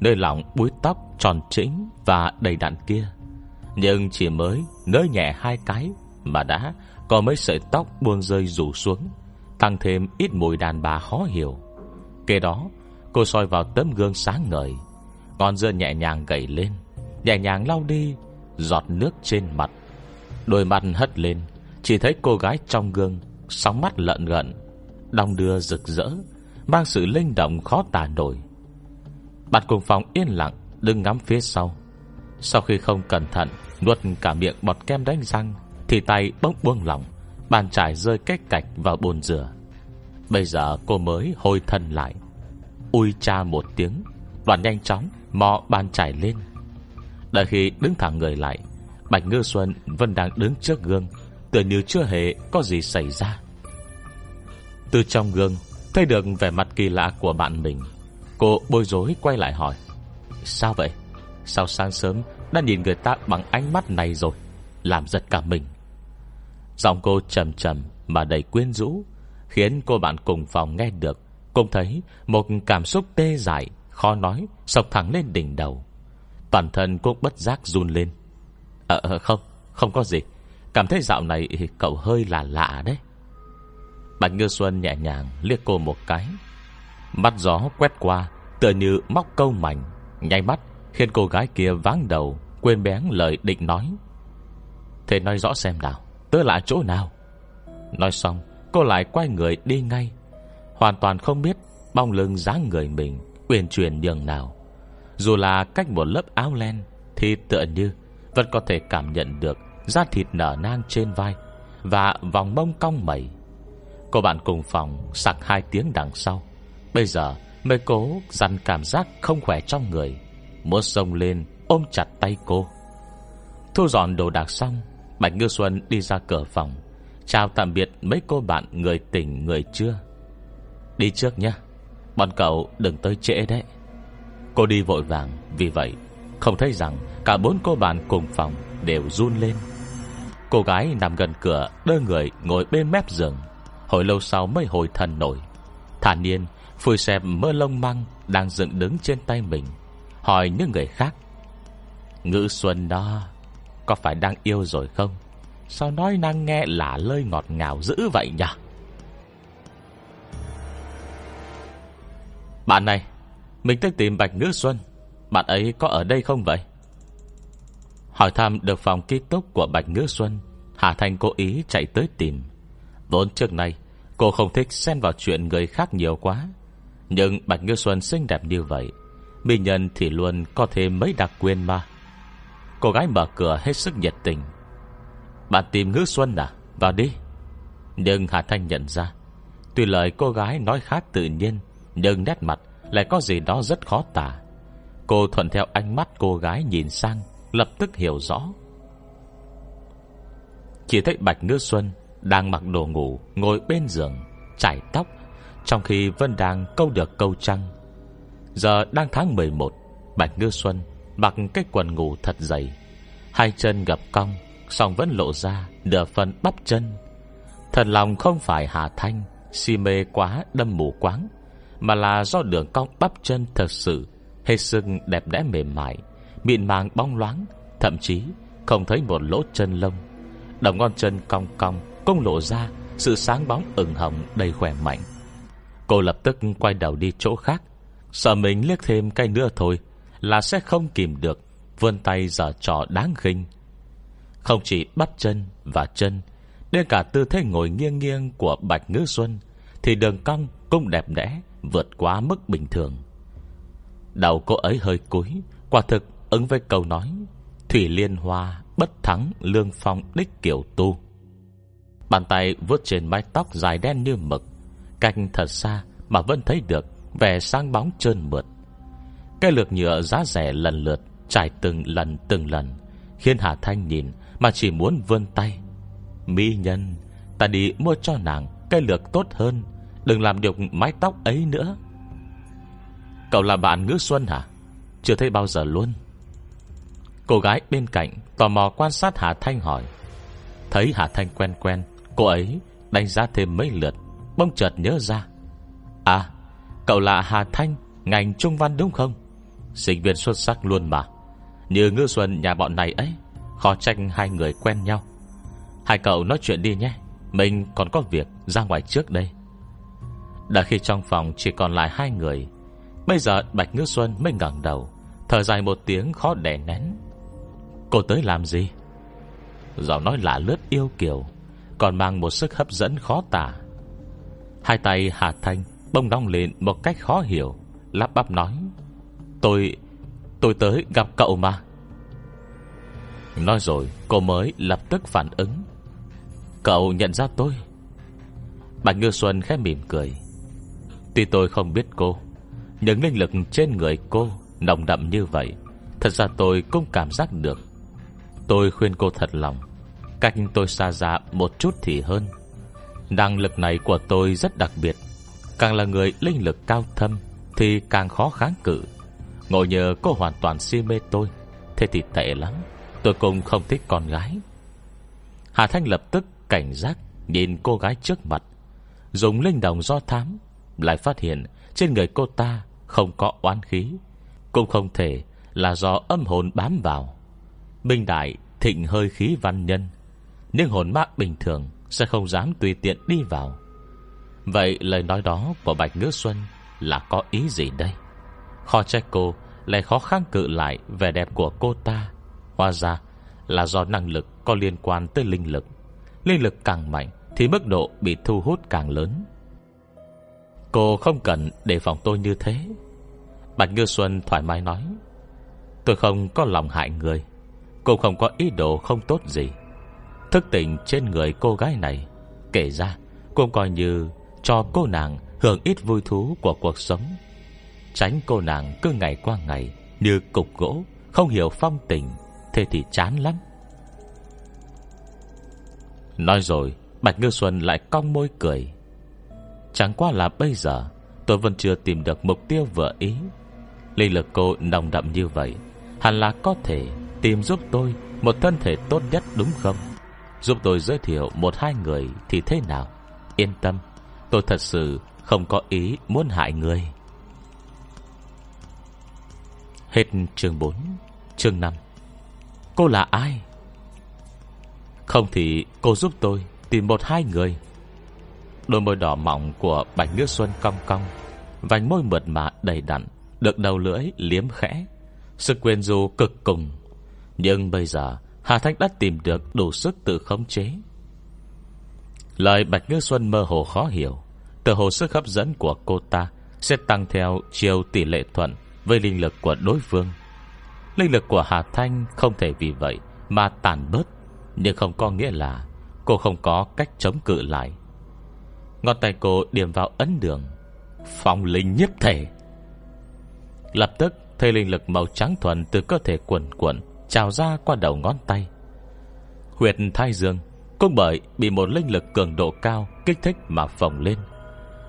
nơi lỏng búi tóc tròn chỉnh và đầy đặn kia, nhưng chỉ mới nới nhẹ hai cái mà đã có mấy sợi tóc buông rơi rủ xuống, tăng thêm ít mùi đàn bà khó hiểu. Kế đó cô soi vào tấm gương sáng ngời, ngón giữa nhẹ nhàng gẩy lên, nhẹ nhàng lau đi giọt nước trên mặt. Đôi mắt hất lên, chỉ thấy cô gái trong gương sóng mắt lợn gợn, đong đưa rực rỡ, mang sự linh động khó tả nổi. Bạn cùng phòng yên lặng đứng ngắm phía sau. Sau khi không cẩn thận nuốt cả miệng bọt kem đánh răng thì tay bỗng buông lỏng, bàn chải rơi cách cạch vào bồn rửa. Bây giờ cô mới hồi thần lại, ui cha một tiếng, đoạn nhanh chóng mò bàn chải lên. Đợi khi đứng thẳng người lại, Bạch Ngư Xuân vẫn đang đứng trước gương, tựa như chưa hề có gì xảy ra. Từ trong gương thấy được vẻ mặt kỳ lạ của bạn mình, cô bối rối quay lại hỏi: sao vậy? Sao sáng sớm đã nhìn người ta bằng ánh mắt này rồi, làm giật cả mình. Giọng cô trầm trầm mà đầy quyến rũ, khiến cô bạn cùng phòng nghe được cũng thấy một cảm xúc tê dại khó nói sộc thẳng lên đỉnh đầu. Toàn thân cô bất giác run lên. Ờ không, không có gì, cảm thấy dạo này cậu hơi là lạ đấy. Bạch Ngư Xuân nhẹ nhàng liếc cô một cái, mắt gió quét qua tựa như móc câu mảnh, nháy mắt khiến cô gái kia váng đầu, quên bén lời định nói. Thế nói rõ xem nào, tớ lạ chỗ nào? Nói xong cô lại quay người đi ngay, hoàn toàn không biết bóng lưng dáng người mình uyển chuyển nhường nào. Dù là cách một lớp áo len thì tựa như vẫn có thể cảm nhận được da thịt nở nang trên vai và vòng mông cong mẩy. Cô bạn cùng phòng sặc hai tiếng đằng sau, bây giờ mới cố dằn cảm giác không khỏe trong người, muốn xông lên ôm chặt tay cô. Thu dọn đồ đạc xong, Bạch Ngư Xuân đi ra cửa phòng, chào tạm biệt mấy cô bạn người tỉnh người chưa. Đi trước nhé, bọn cậu đừng tới trễ đấy. Cô đi vội vàng, vì vậy không thấy rằng cả bốn cô bạn cùng phòng đều run lên. Cô gái nằm gần cửa đơ người ngồi bên mép giường, hồi lâu sau mới hồi thần nổi, thản nhiên phủi xẹp mơ lông măng đang dựng đứng trên tay mình, hỏi những người khác: Ngữ Xuân đó, có phải đang yêu rồi không? Sao nói năng nghe lả lơi ngọt ngào dữ vậy nhỉ? Bạn này, mình tới tìm Bạch Ngữ Xuân, bạn ấy có ở đây không vậy? Hỏi thăm được phòng ký túc của Bạch Ngữ Xuân, Hà Thanh cố ý chạy tới tìm. Vốn trước nay cô không thích xen vào chuyện người khác nhiều quá, nhưng Bạch Ngư Xuân xinh đẹp như vậy, mỹ nhân thì luôn có thêm mấy đặc quyền mà. Cô gái mở cửa hết sức nhiệt tình: Bạn tìm Ngư Xuân à? Vào đi. Nhưng Hà Thanh nhận ra, tuy lời cô gái nói khá tự nhiên, nhưng nét mặt lại có gì đó rất khó tả. Cô thuận theo ánh mắt cô gái nhìn sang, lập tức hiểu rõ. Chỉ thấy Bạch Ngư Xuân đang mặc đồ ngủ, ngồi bên giường chải tóc, trong khi vẫn đang câu được câu trăng. Giờ đang tháng mười một, Bạch Ngư Xuân mặc cái quần ngủ thật dày, hai chân gập cong, song vẫn lộ ra nửa phần bắp chân. Thật lòng không phải Hà Thanh si mê quá đâm mù quáng, mà là do đường cong bắp chân thật sự hết sức đẹp đẽ mềm mại, mịn màng bóng loáng, thậm chí không thấy một lỗ chân lông. Đầu ngón chân cong cong cũng lộ ra sự sáng bóng ửng hồng đầy khỏe mạnh. Cô lập tức quay đầu đi chỗ khác, sợ mình liếc thêm cái nữa thôi là sẽ không kìm được vươn tay giở trò đáng khinh. Không chỉ bắp chân và chân, đến cả tư thế ngồi nghiêng nghiêng của Bạch Ngư Xuân thì đường cong cũng đẹp đẽ vượt quá mức bình thường. Đầu cô ấy hơi cúi, quả thực ứng với câu nói thủy liên hoa bất thắng lương phong đích kiểu tu. Bàn tay vuốt trên mái tóc dài đen như mực, cách thật xa mà vẫn thấy được vẻ sáng bóng trơn mượt. Cái lược nhựa giá rẻ lần lượt trải từng lần từng lần, khiến Hà Thanh nhìn mà chỉ muốn vươn tay. Mỹ nhân, ta đi mua cho nàng cái lược tốt hơn, đừng làm nhục mái tóc ấy nữa. Cậu là bạn Ngữ Xuân hả? Chưa thấy bao giờ luôn. Cô gái bên cạnh tò mò quan sát Hà Thanh hỏi. Thấy Hà Thanh quen quen, cô ấy đánh giá thêm mấy lượt, bỗng chợt nhớ ra. À, cậu là Hà Thanh, ngành Trung Văn đúng không? Sinh viên xuất sắc luôn mà, như Ngư Xuân nhà bọn này ấy. Khó trách hai người quen nhau. Hai cậu nói chuyện đi nhé, mình còn có việc ra ngoài trước đây. Đã khi trong phòng chỉ còn lại hai người, bây giờ Bạch Ngư Xuân mới ngẩng đầu, thở dài một tiếng khó đè nén. Cô tới làm gì? Giọng nói lạ lướt yêu kiều, còn mang một sức hấp dẫn khó tả. Hai tay Hà Thanh bông nóng lên một cách khó hiểu, lắp bắp nói. Tôi... tôi tới gặp cậu mà. Nói rồi cô mới lập tức phản ứng. Cậu nhận ra tôi? Bạch Ngư Xuân khẽ mỉm cười. Tuy tôi không biết cô, những linh lực trên người cô nồng đậm như vậy, thật ra tôi cũng cảm giác được. Tôi khuyên cô thật lòng, cách tôi xa ra một chút thì hơn. Năng lực này của tôi rất đặc biệt, càng là người linh lực cao thâm thì càng khó kháng cự. Ngộ nhờ cô hoàn toàn si mê tôi, thế thì tệ lắm. Tôi cũng không thích con gái. Hà Thanh lập tức cảnh giác nhìn cô gái trước mặt, dùng linh đồng do thám, lại phát hiện trên người cô ta không có oán khí, cũng không thể là do âm hồn bám vào. Minh đại thịnh hơi khí văn nhân, nhưng hồn ma bình thường sẽ không dám tùy tiện đi vào. Vậy lời nói đó của Bạch Ngữ Xuân là có ý gì đây? Khó trách cô lại khó kháng cự lại vẻ đẹp của cô ta. Hóa ra là do năng lực có liên quan tới linh lực. Linh lực càng mạnh thì mức độ bị thu hút càng lớn. Cô không cần đề phòng tôi như thế. Bạch Ngư Xuân thoải mái nói. Tôi không có lòng hại người, cô không có ý đồ không tốt gì. Thức tỉnh trên người cô gái này, kể ra cũng coi như cho cô nàng hưởng ít vui thú của cuộc sống, tránh cô nàng cứ ngày qua ngày như cục gỗ, không hiểu phong tình, thế thì chán lắm. Nói rồi Bạch Ngư Xuân lại cong môi cười. Chẳng qua là bây giờ tôi vẫn chưa tìm được mục tiêu vừa ý. Linh lực cô nồng đậm như vậy, hẳn là có thể tìm giúp tôi một thân thể tốt nhất đúng không? Giúp tôi giới thiệu một hai người thì thế nào? Yên tâm, tôi thật sự không có ý muốn hại người. Hết chương bốn. Chương năm. Cô là ai? Không thì cô giúp tôi tìm một hai người. Đôi môi đỏ mỏng của Bạch Ngư Xuân cong cong, vành môi mượt mà đầy đặn được đầu lưỡi liếm khẽ, sức quyến rũ cực cùng. Nhưng bây giờ Hà Thanh đã tìm được đủ sức tự khống chế. Lời Bạch Ngư Xuân mơ hồ khó hiểu, tự hồ sức hấp dẫn của cô ta sẽ tăng theo chiều tỷ lệ thuận với linh lực của đối phương. Linh lực của Hà Thanh không thể vì vậy mà tàn bớt, nhưng không có nghĩa là cô không có cách chống cự lại. Ngón tay cô điểm vào ấn đường phong linh nhiếp thể, lập tức thấy linh lực màu trắng thuần từ cơ thể cuồn cuộn trào ra qua đầu ngón tay. Huyệt Thái Dương cũng bởi bị một linh lực cường độ cao kích thích mà phồng lên,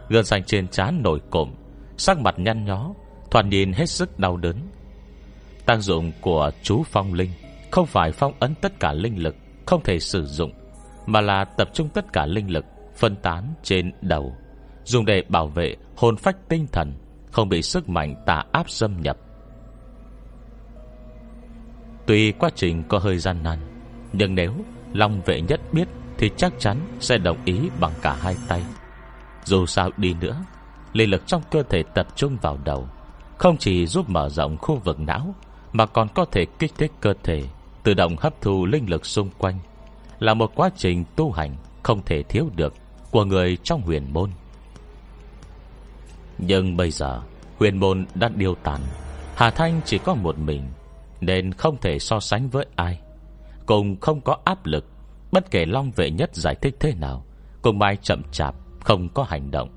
gân xanh trên trán nổi cộm, sắc mặt nhăn nhó, thoạt nhìn hết sức đau đớn. Tác dụng của chú phong linh không phải phong ấn tất cả linh lực không thể sử dụng, mà là tập trung tất cả linh lực phân tán trên đầu, dùng để bảo vệ hồn phách tinh thần không bị sức mạnh tà áp xâm nhập. Tuy quá trình có hơi gian nan, nhưng nếu Long Vệ Nhất biết thì chắc chắn sẽ đồng ý bằng cả hai tay. Dù sao đi nữa, linh lực trong cơ thể tập trung vào đầu không chỉ giúp mở rộng khu vực não, mà còn có thể kích thích cơ thể tự động hấp thu linh lực xung quanh, là một quá trình tu hành không thể thiếu được của người trong huyền môn. Nhưng bây giờ huyền môn đã điêu tàn, Hà Thanh chỉ có một mình nên không thể so sánh với ai, cùng không có áp lực. Bất kể Long Vệ Nhất giải thích thế nào, cùng mai chậm chạp không có hành động.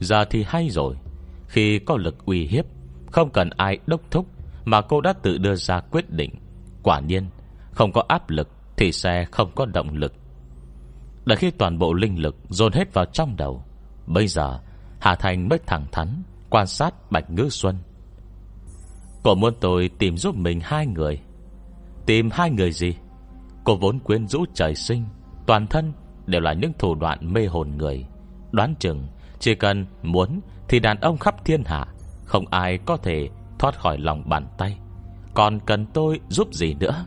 Giờ thì hay rồi, khi có lực uy hiếp, không cần ai đốc thúc mà cô đã tự đưa ra quyết định. Quả nhiên, không có áp lực thì sẽ không có động lực. Đã khi toàn bộ linh lực dồn hết vào trong đầu, bây giờ Hà Thanh mới thẳng thắn quan sát Bạch Ngư Xuân. Cô muốn tôi tìm giúp mình hai người. Tìm hai người gì? Cô vốn quyến rũ trời sinh, toàn thân đều là những thủ đoạn mê hồn người. Đoán chừng chỉ cần muốn thì đàn ông khắp thiên hạ không ai có thể thoát khỏi lòng bàn tay. Còn cần tôi giúp gì nữa?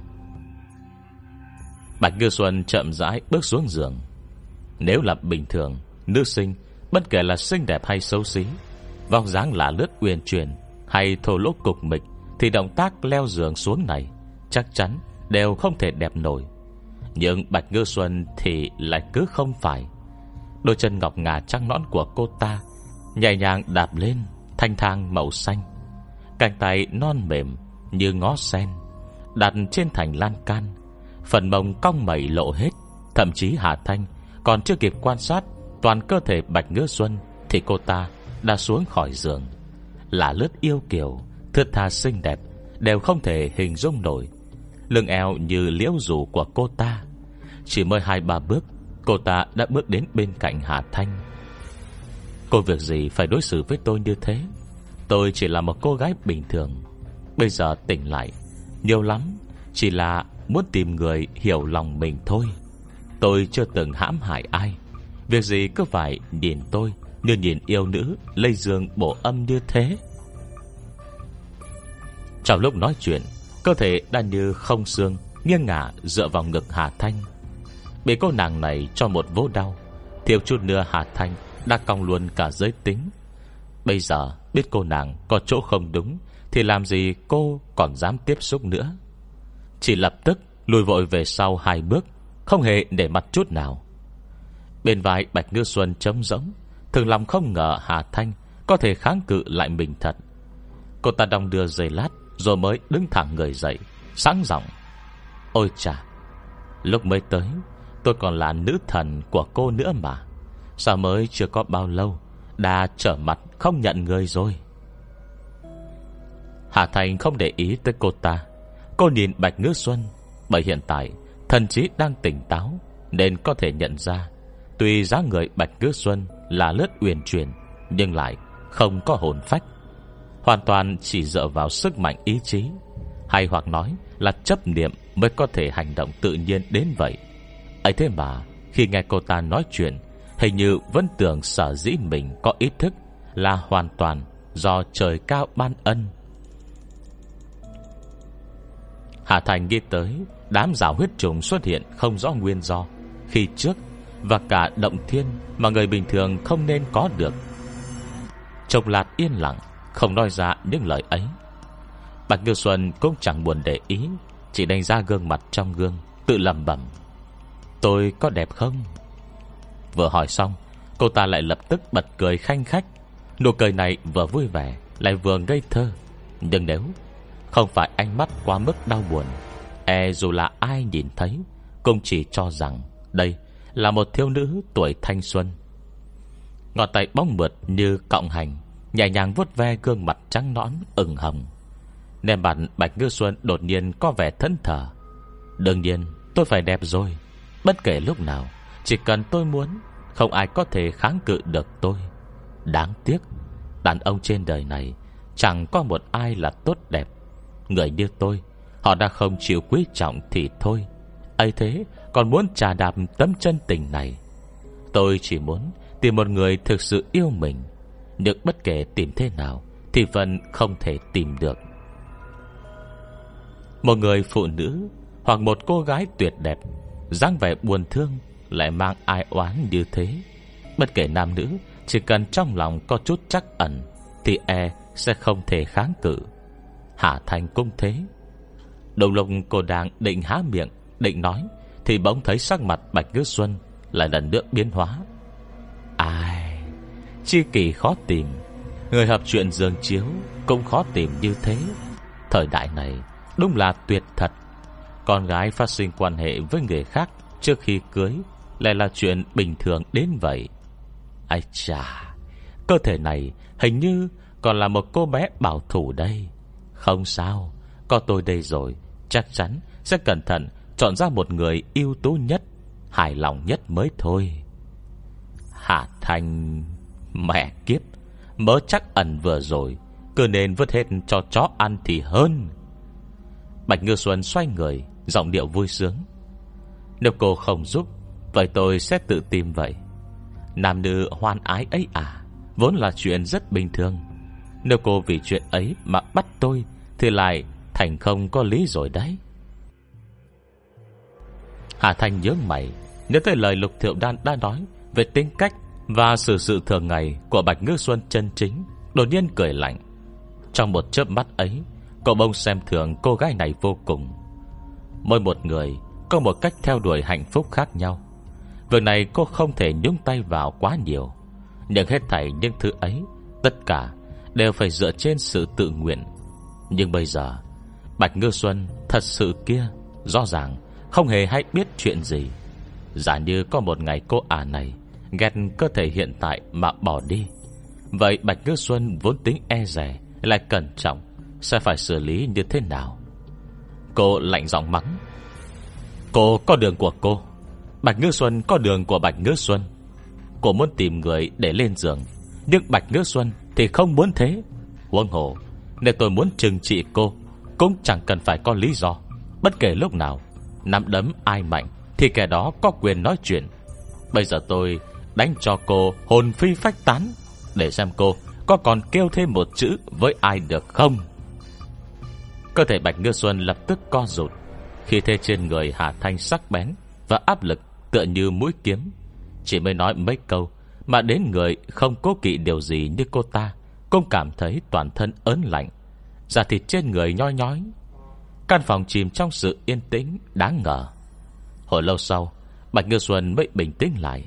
Bạch Ngư Xuân chậm rãi bước xuống giường. Nếu là bình thường, nữ sinh bất kể là xinh đẹp hay xấu xí, vóc dáng lả lướt uyển chuyển hay thô lỗ cục mịch, thì động tác leo giường xuống này chắc chắn đều không thể đẹp nổi. Nhưng Bạch Ngư Xuân thì lại cứ không phải. Đôi chân ngọc ngà trắng nõn của cô ta nhẹ nhàng đạp lên thanh thang màu xanh, cánh tay non mềm như ngó sen đặt trên thành lan can, phần mông cong mẩy lộ hết. Thậm chí Hà Thanh còn chưa kịp quan sát toàn cơ thể Bạch Ngư Xuân thì cô ta đã xuống khỏi giường. Lả lướt yêu kiều, thướt tha xinh đẹp đều không thể hình dung nổi. Lưng eo như liễu rủ của cô ta, chỉ mới hai ba bước, cô ta đã bước đến bên cạnh Hà Thanh. Cô việc gì phải đối xử với tôi như thế? Tôi chỉ là một cô gái bình thường. Bây giờ tỉnh lại, nhiều lắm chỉ là muốn tìm người hiểu lòng mình thôi. Tôi chưa từng hãm hại ai, việc gì cứ phải nhìn tôi như nhìn yêu nữ lây dương bổ âm như thế. Trong lúc nói chuyện, cơ thể đã như không xương, nghiêng ngả dựa vào ngực Hà Thanh. Bị cô nàng này cho một vố đau, thiếu chút nữa Hà Thanh đã cong luôn cả giới tính. Bây giờ biết cô nàng có chỗ không đúng thì làm gì cô còn dám tiếp xúc nữa. Chỉ lập tức lùi vội về sau hai bước, không hề để mặt chút nào. Bên vai Bạch Ngư Xuân trống rỗng, thường lòng không ngờ Hà Thanh có thể kháng cự lại mình thật. Cô ta đong đưa giây lát rồi mới đứng thẳng người dậy, sáng giọng: Ôi chà, lúc mới tới tôi còn là nữ thần của cô nữa mà, sao mới chưa có bao lâu đã trở mặt không nhận người rồi. Hà Thanh không để ý tới cô ta. Cô nhìn Bạch Ngư Xuân, bởi hiện tại thần trí đang tỉnh táo nên có thể nhận ra, tuy dáng người Bạch Ngư Xuân là lướt uyển chuyển nhưng lại không có hồn phách, hoàn toàn chỉ dựa vào sức mạnh ý chí, hay hoặc nói là chấp niệm, mới có thể hành động tự nhiên đến vậy. Ấy thế mà khi nghe cô ta nói chuyện, hình như vẫn tưởng sở dĩ mình có ý thức là hoàn toàn do trời cao ban ân. Hà Thành nghĩ tới đám rào huyết trùng xuất hiện không rõ nguyên do khi trước, và cả động thiên mà người bình thường không nên có được. Chốc lát yên lặng không nói ra những lời ấy. Bạch Ngư Xuân cũng chẳng buồn để ý, chỉ đánh ra gương mặt trong gương, tự lẩm bẩm: Tôi có đẹp không? Vừa hỏi xong, cô ta lại lập tức bật cười khanh khách. Nụ cười này vừa vui vẻ lại vừa ngây thơ, nhưng nếu không phải ánh mắt quá mức đau buồn, e dù là ai nhìn thấy cũng chỉ cho rằng đây là một thiếu nữ tuổi thanh xuân. Ngón tay bóng mượt như cọng hành nhẹ nhàng vuốt ve gương mặt trắng nõn ửng hồng. Nét mặt Bạch Ngư Xuân đột nhiên có vẻ thẫn thờ. Đương nhiên tôi phải đẹp rồi, bất kể lúc nào, chỉ cần tôi muốn, không ai có thể kháng cự được tôi. Đáng tiếc, đàn ông trên đời này chẳng có một ai là tốt đẹp. Người như tôi, họ đã không chịu quý trọng thì thôi, ấy thế còn muốn trà đạp tấm chân tình này. Tôi chỉ muốn tìm một người thực sự yêu mình, nhưng bất kể tìm thế nào thì vẫn không thể tìm được. Một người phụ nữ hoặc một cô gái tuyệt đẹp, dáng vẻ buồn thương, lại mang ai oán như thế, bất kể nam nữ, chỉ cần trong lòng có chút trắc ẩn thì e sẽ không thể kháng cự. Hà Thanh cũng thế. Đồng lục cô đang định há miệng định nói thì bỗng thấy sắc mặt Bạch Ngư Xuân lại lần nữa biến hóa. Ai, chi kỷ khó tìm, người hợp chuyện giường chiếu cũng khó tìm như thế. Thời đại này đúng là tuyệt thật. Con gái phát sinh quan hệ với người khác trước khi cưới lại là chuyện bình thường đến vậy. Ai chà, cơ thể này hình như còn là một cô bé bảo thủ đây. Không sao, có tôi đây rồi, chắc chắn sẽ cẩn thận chọn ra một người ưu tú nhất, hài lòng nhất mới thôi. Hà Thanh, mẹ kiếp, mớ chắc ẩn vừa rồi cứ nên vứt hết cho chó ăn thì hơn. Bạch Ngư Xuân xoay người, giọng điệu vui sướng. Nếu cô không giúp, vậy tôi sẽ tự tìm vậy. Nam nữ hoan ái ấy à, vốn là chuyện rất bình thường. Nếu cô vì chuyện ấy mà bắt tôi thì lại thành không có lý rồi đấy. Hà Thanh nhớ mày, nhớ tới lời Lục Thiểu Đan đã nói về tính cách và sự sự thường ngày của Bạch Ngư Xuân chân chính, đột nhiên cười lạnh. Trong một chớp mắt ấy, cậu bông xem thường cô gái này vô cùng. Mỗi một người có một cách theo đuổi hạnh phúc khác nhau. Việc này cô không thể nhúng tay vào quá nhiều, nhưng hết thảy những thứ ấy, tất cả đều phải dựa trên sự tự nguyện. Nhưng bây giờ Bạch Ngư Xuân thật sự kia rõ ràng không hề hay biết chuyện gì. Giả như có một ngày cô ả à này ghét cơ thể hiện tại mà bỏ đi, vậy Bạch Ngư Xuân vốn tính e dè lại cẩn trọng sẽ phải xử lý như thế nào? Cô lạnh giọng mắng. Cô có đường của cô, Bạch Ngư Xuân có đường của Bạch Ngư Xuân. Cô muốn tìm người để lên giường, nhưng Bạch Ngư Xuân thì không muốn thế. Huống hồ nếu tôi muốn trừng trị cô cũng chẳng cần phải có lý do. Bất kể lúc nào, nắm đấm ai mạnh thì kẻ đó có quyền nói chuyện. Bây giờ tôi đánh cho cô hồn phi phách tán, để xem cô có còn kêu thêm một chữ với ai được không. Cơ thể Bạch Ngư Xuân lập tức co rụt. Khi thế trên người Hà Thanh sắc bén và áp lực tựa như mũi kiếm. Chỉ mới nói mấy câu mà đến người không cố kỵ điều gì như cô ta cũng cảm thấy toàn thân ớn lạnh, da thịt trên người nhói nhói. Căn phòng chìm trong sự yên tĩnh đáng ngờ. Hồi lâu sau, Bạch Ngư Xuân mới bình tĩnh lại.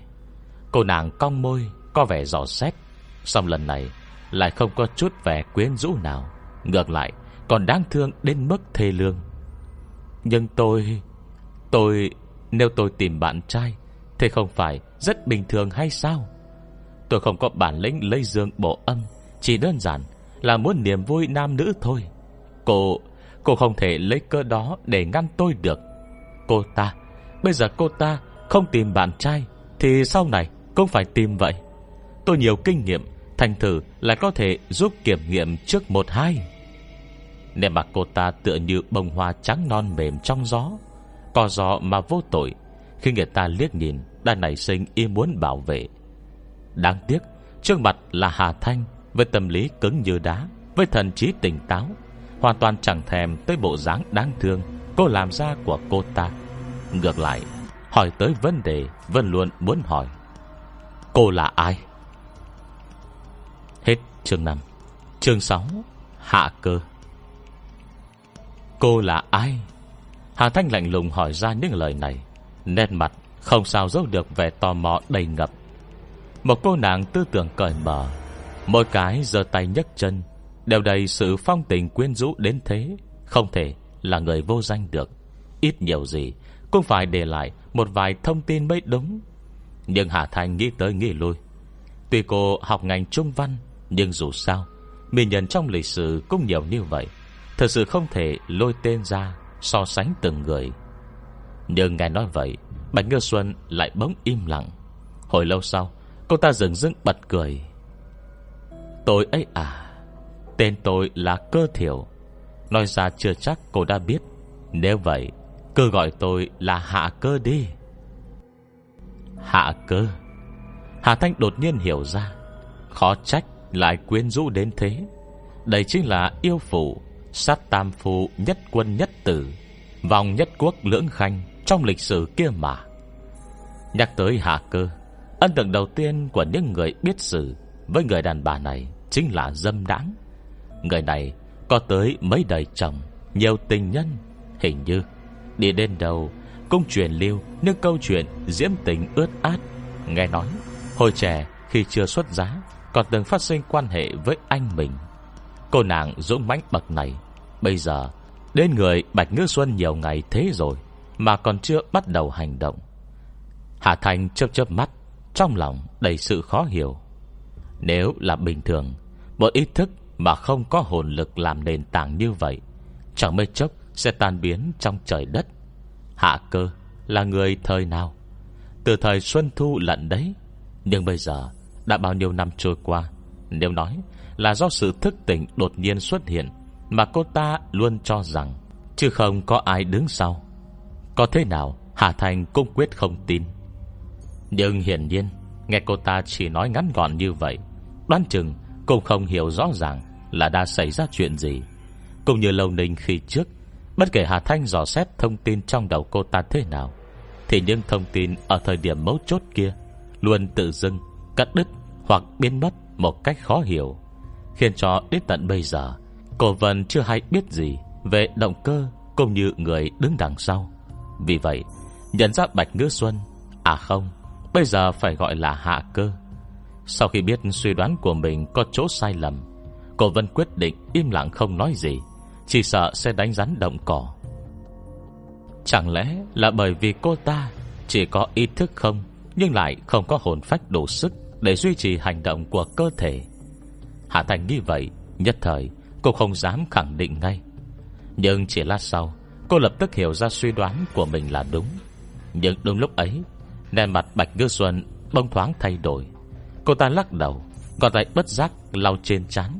Cô nàng cong môi có vẻ dò xét, song lần này lại không có chút vẻ quyến rũ nào, ngược lại còn đáng thương đến mức thê lương. Nhưng tôi Tôi nếu tôi tìm bạn trai thì không phải rất bình thường hay sao? Tôi không có bản lĩnh lấy dương bổ âm, chỉ đơn giản là muốn niềm vui nam nữ thôi. Cô Cô không thể lấy cơ đó để ngăn tôi được. Cô ta Bây giờ cô ta không tìm bạn trai thì sau này cũng phải tìm vậy. Tôi nhiều kinh nghiệm, thành thử là có thể giúp kiểm nghiệm trước một hai. Nét mặt cô ta tựa như bông hoa trắng non mềm trong gió, có gió mà vô tội, khi người ta liếc nhìn đã nảy sinh ý muốn bảo vệ. Đáng tiếc trước mặt là Hà Thanh với tâm lý cứng như đá, với thần trí tỉnh táo, hoàn toàn chẳng thèm tới bộ dáng đáng thương cô làm ra của cô ta. Ngược lại hỏi tới vấn đề vẫn luôn muốn hỏi: cô là ai? Hết chương năm. Chương sáu: Hạ Cơ. Cô là ai? Hà Thanh lạnh lùng hỏi ra những lời này, nét mặt không sao giấu được vẻ tò mò đầy ngập. Một cô nàng tư tưởng cởi mở, mỗi cái giơ tay nhấc chân đều đầy sự phong tình quyến rũ đến thế, không thể là người vô danh được. Ít nhiều gì cũng phải để lại một vài thông tin mới đúng. Nhưng Hà Thanh nghĩ tới nghĩ lui, tuy cô học ngành Trung Văn, nhưng dù sao mình nhân trong lịch sử cũng nhiều như vậy, thật sự không thể lôi tên ra so sánh từng người. Nhưng nghe nói vậy, Bạch Ngư Xuân lại bỗng im lặng. Hồi lâu sau, cô ta dừng dưng bật cười. Tôi ấy à, tên tôi là Cơ Thiểu. Nói ra chưa chắc cô đã biết, nếu vậy cứ gọi tôi là Hạ Cơ đi. Hạ Cơ. Hà Thanh đột nhiên hiểu ra, khó trách lại quyến rũ đến thế. Đây chính là yêu phụ, sát tam phu nhất quân nhất tử, vòng nhất quốc lưỡng khanh trong lịch sử kia mà. Nhắc tới Hạ Cơ, ấn tượng đầu tiên của những người biết sử với người đàn bà này chính là dâm đãng. Người này có tới mấy đời chồng, nhiều tình nhân, hình như đi đến đâu cũng truyền lưu những câu chuyện diễm tình ướt át. Nghe nói hồi trẻ khi chưa xuất giá còn từng phát sinh quan hệ với anh mình. Cô nàng dũng mãnh bậc này, bây giờ đến người Bạch Ngư Xuân nhiều ngày thế rồi mà còn chưa bắt đầu hành động. Hà Thanh chớp chớp mắt, trong lòng đầy sự khó hiểu. Nếu là bình thường, một ý thức mà không có hồn lực làm nền tảng như vậy, chẳng mấy chốc sẽ tan biến trong trời đất. Hạ Cơ là người thời nào? Từ thời Xuân Thu lận đấy. Nhưng bây giờ đã bao nhiêu năm trôi qua, nếu nói là do sự thức tỉnh đột nhiên xuất hiện mà cô ta luôn cho rằng chứ không có ai đứng sau, có thế nào Hà Thanh cũng quyết không tin. Nhưng hiển nhiên nghe cô ta chỉ nói ngắn gọn như vậy, đoán chừng cũng không hiểu rõ ràng là đã xảy ra chuyện gì. Cũng như Lâu Ninh khi trước, bất kể Hà Thanh dò xét thông tin trong đầu cô ta thế nào, thì những thông tin ở thời điểm mấu chốt kia luôn tự dưng cắt đứt hoặc biến mất một cách khó hiểu, khiến cho đến tận bây giờ cô vẫn chưa hay biết gì về động cơ cũng như người đứng đằng sau. Vì vậy, nhận ra Bạch Ngữ Xuân, à không, bây giờ phải gọi là Hạ Cơ, sau khi biết suy đoán của mình có chỗ sai lầm, cô vẫn quyết định im lặng không nói gì, chỉ sợ sẽ đánh rắn động cỏ. Chẳng lẽ là bởi vì cô ta chỉ có ý thức không, nhưng lại không có hồn phách đủ sức để duy trì hành động của cơ thể? Hạ Thanh nghĩ vậy, nhất thời cô không dám khẳng định ngay. Nhưng chỉ lát sau, cô lập tức hiểu ra suy đoán của mình là đúng. Nhưng đúng lúc ấy, nét mặt Bạch Ngư Xuân bỗng thoáng thay đổi. Cô ta lắc đầu, còn tay bất giác lau trên trán.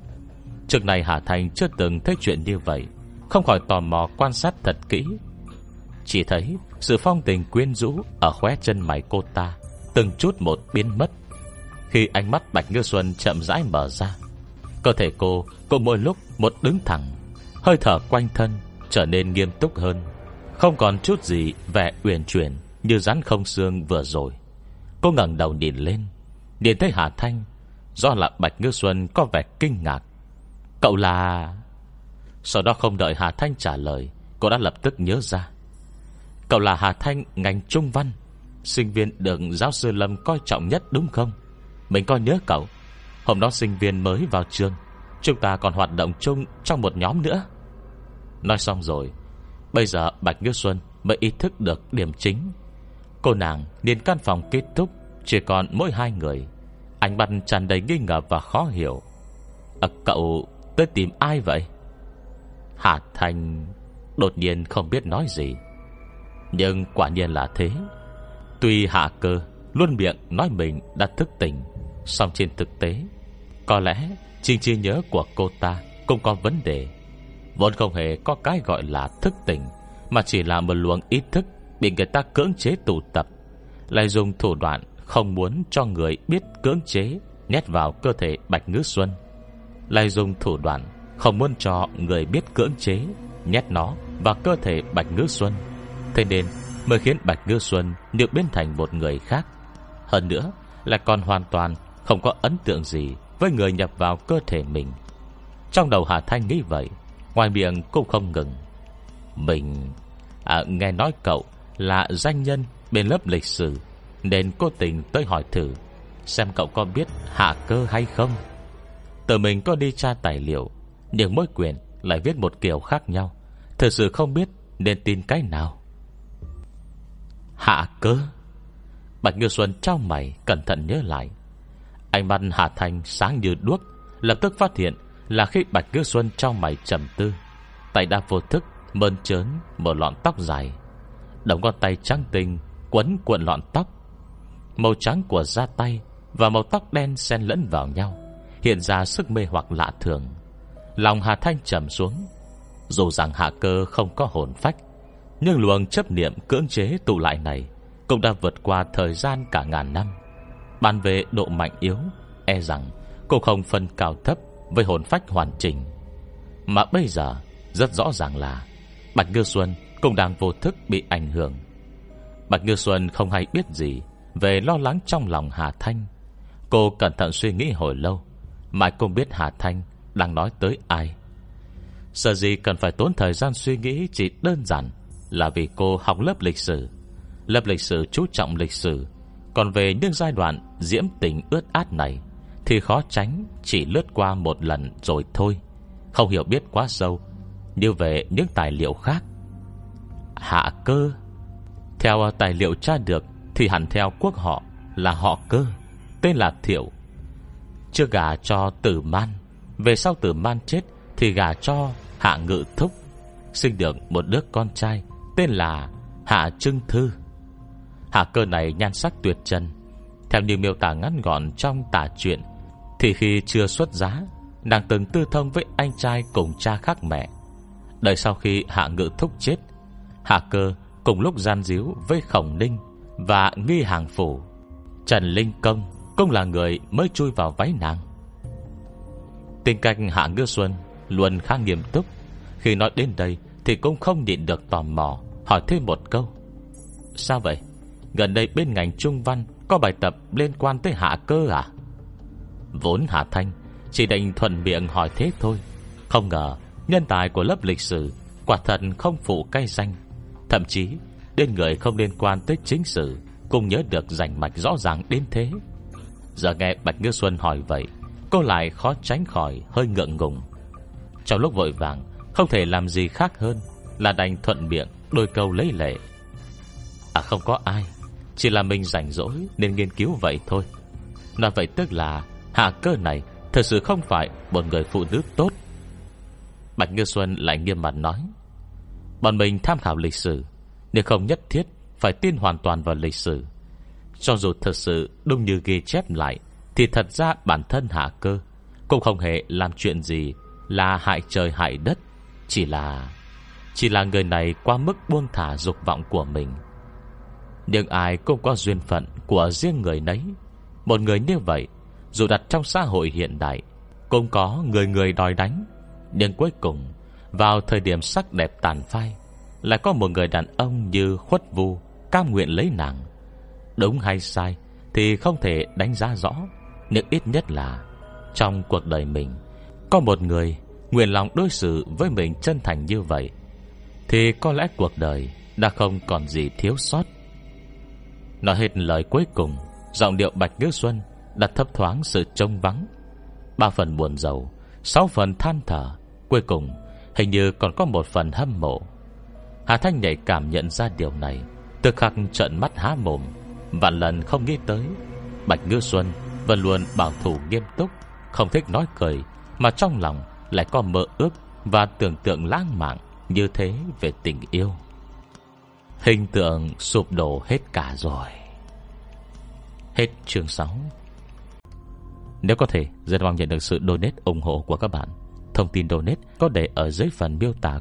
Trước này Hà Thanh chưa từng thấy chuyện như vậy, không khỏi tò mò quan sát thật kỹ. Chỉ thấy sự phong tình quyến rũ ở khóe chân mày cô ta từng chút một biến mất. Khi ánh mắt Bạch Ngư Xuân chậm rãi mở ra, cơ thể cô cũng mỗi lúc một đứng thẳng, hơi thở quanh thân trở nên nghiêm túc hơn, không còn chút gì vẻ uyển chuyển như rắn không xương vừa rồi. Cô ngẩng đầu nhìn lên, nhìn thấy Hà Thanh, do là Bạch Ngư Xuân có vẻ kinh ngạc. Cậu là... Sau đó không đợi Hà Thanh trả lời, cô đã lập tức nhớ ra. Cậu là Hà Thanh, ngành Trung Văn, sinh viên được giáo sư Lâm coi trọng nhất đúng không? Mình có nhớ cậu. Hôm đó sinh viên mới vào trường, chúng ta còn hoạt động chung trong một nhóm nữa. Nói xong rồi, bây giờ Bạch Ngư Xuân mới ý thức được điểm chính. Cô nàng nhìn căn phòng kết thúc chỉ còn mỗi hai người, ánh mắt tràn đầy nghi ngờ và khó hiểu. À, cậu tới tìm ai vậy? Hà Thanh đột nhiên không biết nói gì. Nhưng quả nhiên là thế. Tuy Hạ Cơ luôn miệng nói mình đã thức tỉnh, song trên thực tế, có lẽ chính trí nhớ của cô ta cũng có vấn đề. Vốn không hề có cái gọi là thức tỉnh, mà chỉ là một luồng ý thức bị người ta cưỡng chế tụ tập, lại dùng thủ đoạn không muốn cho người biết cưỡng chế nhét vào cơ thể Bạch Ngữ Xuân, lại dùng thủ đoạn không muốn cho người biết cưỡng chế nhét nó vào cơ thể Bạch Ngữ Xuân. Thế nên mới khiến Bạch Ngư Xuân như biến thành một người khác. Hơn nữa là còn hoàn toàn không có ấn tượng gì với người nhập vào cơ thể mình. Trong đầu Hà Thanh nghĩ vậy, ngoài miệng cũng không ngừng. Mình à, nghe nói cậu là danh nhân bên lớp lịch sử, nên cố tình tới hỏi thử xem cậu có biết Hạ Cơ hay không. Tự mình có đi tra tài liệu, nhưng mỗi quyển lại viết một kiểu khác nhau, thật sự không biết nên tin cái nào. Hạ Cơ? Bạch Ngư Xuân trao mày cẩn thận nhớ lại. Ánh mắt Hà Thanh sáng như đuốc, lập tức phát hiện là khi Bạch Ngư Xuân trao mày trầm tư, tay đã vô thức mơn trớn một lọn tóc dài. Đống con tay trắng tinh quấn cuộn lọn tóc, màu trắng của da tay và màu tóc đen xen lẫn vào nhau, hiện ra sức mê hoặc lạ thường. Lòng Hà Thanh trầm xuống. Dù rằng Hạ Cơ không có hồn phách, nhưng luồng chấp niệm cưỡng chế tụ lại này cũng đã vượt qua thời gian cả ngàn năm. Bàn về độ mạnh yếu, e rằng cô không phân cao thấp với hồn phách hoàn chỉnh. Mà bây giờ Rất rõ ràng là Bạch Ngư Xuân cũng đang vô thức bị ảnh hưởng. Bạch Ngư Xuân không hay biết gì về lo lắng trong lòng Hà Thanh. Cô cẩn thận suy nghĩ hồi lâu, mãi không biết Hà Thanh đang nói tới ai. Sở dĩ cần phải tốn thời gian suy nghĩ chỉ đơn giản là vì cô học lớp lịch sử. Lớp lịch sử chú trọng lịch sử, còn về những giai đoạn diễm tình ướt át này thì khó tránh chỉ lướt qua một lần rồi thôi, không hiểu biết quá sâu như về những tài liệu khác. Hạ Cơ, theo tài liệu tra được thì hẳn theo quốc họ là họ Cơ, tên là Thiểu, chưa gả cho Tử Man. Về sau Tử Man chết thì gả cho Hạ Ngự Thúc, sinh được một đứa con trai tên là Hạ Trưng Thư. Hạ Cơ này nhan sắc tuyệt trần. Theo như miêu tả ngắn gọn trong tả truyện thì khi chưa xuất giá, nàng từng tư thông với anh trai cùng cha khác mẹ. Đợi sau khi Hạ Ngự Thúc chết, Hạ Cơ cùng lúc gian díu với Khổng Ninh và Nghi Hàng Phủ. Trần Linh Công cũng là người mới chui vào váy nàng. Tình cảnh Hạ Ngư Xuân luôn khá nghiêm túc. Khi nói đến đây thì cũng không nhịn được tò mò hỏi thêm một câu. Sao vậy? Gần đây bên ngành Trung Văn có bài tập liên quan tới Hạ Cơ à? Vốn Hà Thanh chỉ định thuận miệng hỏi thế thôi, không ngờ nhân tài của lớp lịch sử quả thật không phụ cái danh. Thậm chí đến người không liên quan tới chính sử cũng nhớ được rành mạch rõ ràng đến thế. Giờ nghe Bạch Ngư Xuân hỏi vậy, cô lại khó tránh khỏi hơi ngượng ngùng. Trong lúc vội vàng không thể làm gì khác hơn là đành thuận miệng đôi câu lấy lệ. À không có ai, chỉ là mình rảnh rỗi nên nghiên cứu vậy thôi. Nói vậy tức là Hạ Cơ này thật sự không phải một người phụ nữ tốt. Bạch Ngư Xuân lại nghiêm mặt nói, bọn mình tham khảo lịch sử nhưng không nhất thiết phải tin hoàn toàn vào lịch sử. Cho dù thật sự đúng như ghi chép lại thì thật ra bản thân Hạ Cơ cũng không hề làm chuyện gì là hại trời hại đất. Chỉ là Chỉ là người này quá mức buông thả dục vọng của mình. Nhưng ai cũng có duyên phận của riêng người nấy. Một người như vậy dù đặt trong xã hội hiện đại cũng có người người đòi đánh, nhưng cuối cùng vào thời điểm sắc đẹp tàn phai, lại có một người đàn ông như Khuất Vu cam nguyện lấy nàng. Đúng hay sai thì không thể đánh giá rõ, nhưng ít nhất là trong cuộc đời mình có một người nguyện lòng đối xử với mình chân thành như vậy thì có lẽ cuộc đời đã không còn gì thiếu sót. Nói hết lời cuối cùng, giọng điệu Bạch Ngư Xuân đã thấp thoáng sự trông vắng, ba phần buồn rầu, sáu phần than thở, cuối cùng hình như còn có một phần hâm mộ. Hà Thanh nhạy cảm nhận ra điều này, tức khắc trợn mắt há mồm. Vạn lần không nghĩ tới Bạch Ngư Xuân vẫn luôn bảo thủ nghiêm túc, không thích nói cười, mà trong lòng lại có mơ ước và tưởng tượng lãng mạn như thế về tình yêu. Hình tượng sụp đổ hết cả rồi. Hết chương sáu. Nếu có thể, rất mong nhận được sự donate ủng hộ của các bạn. Thông tin donate có để ở dưới phần miêu tả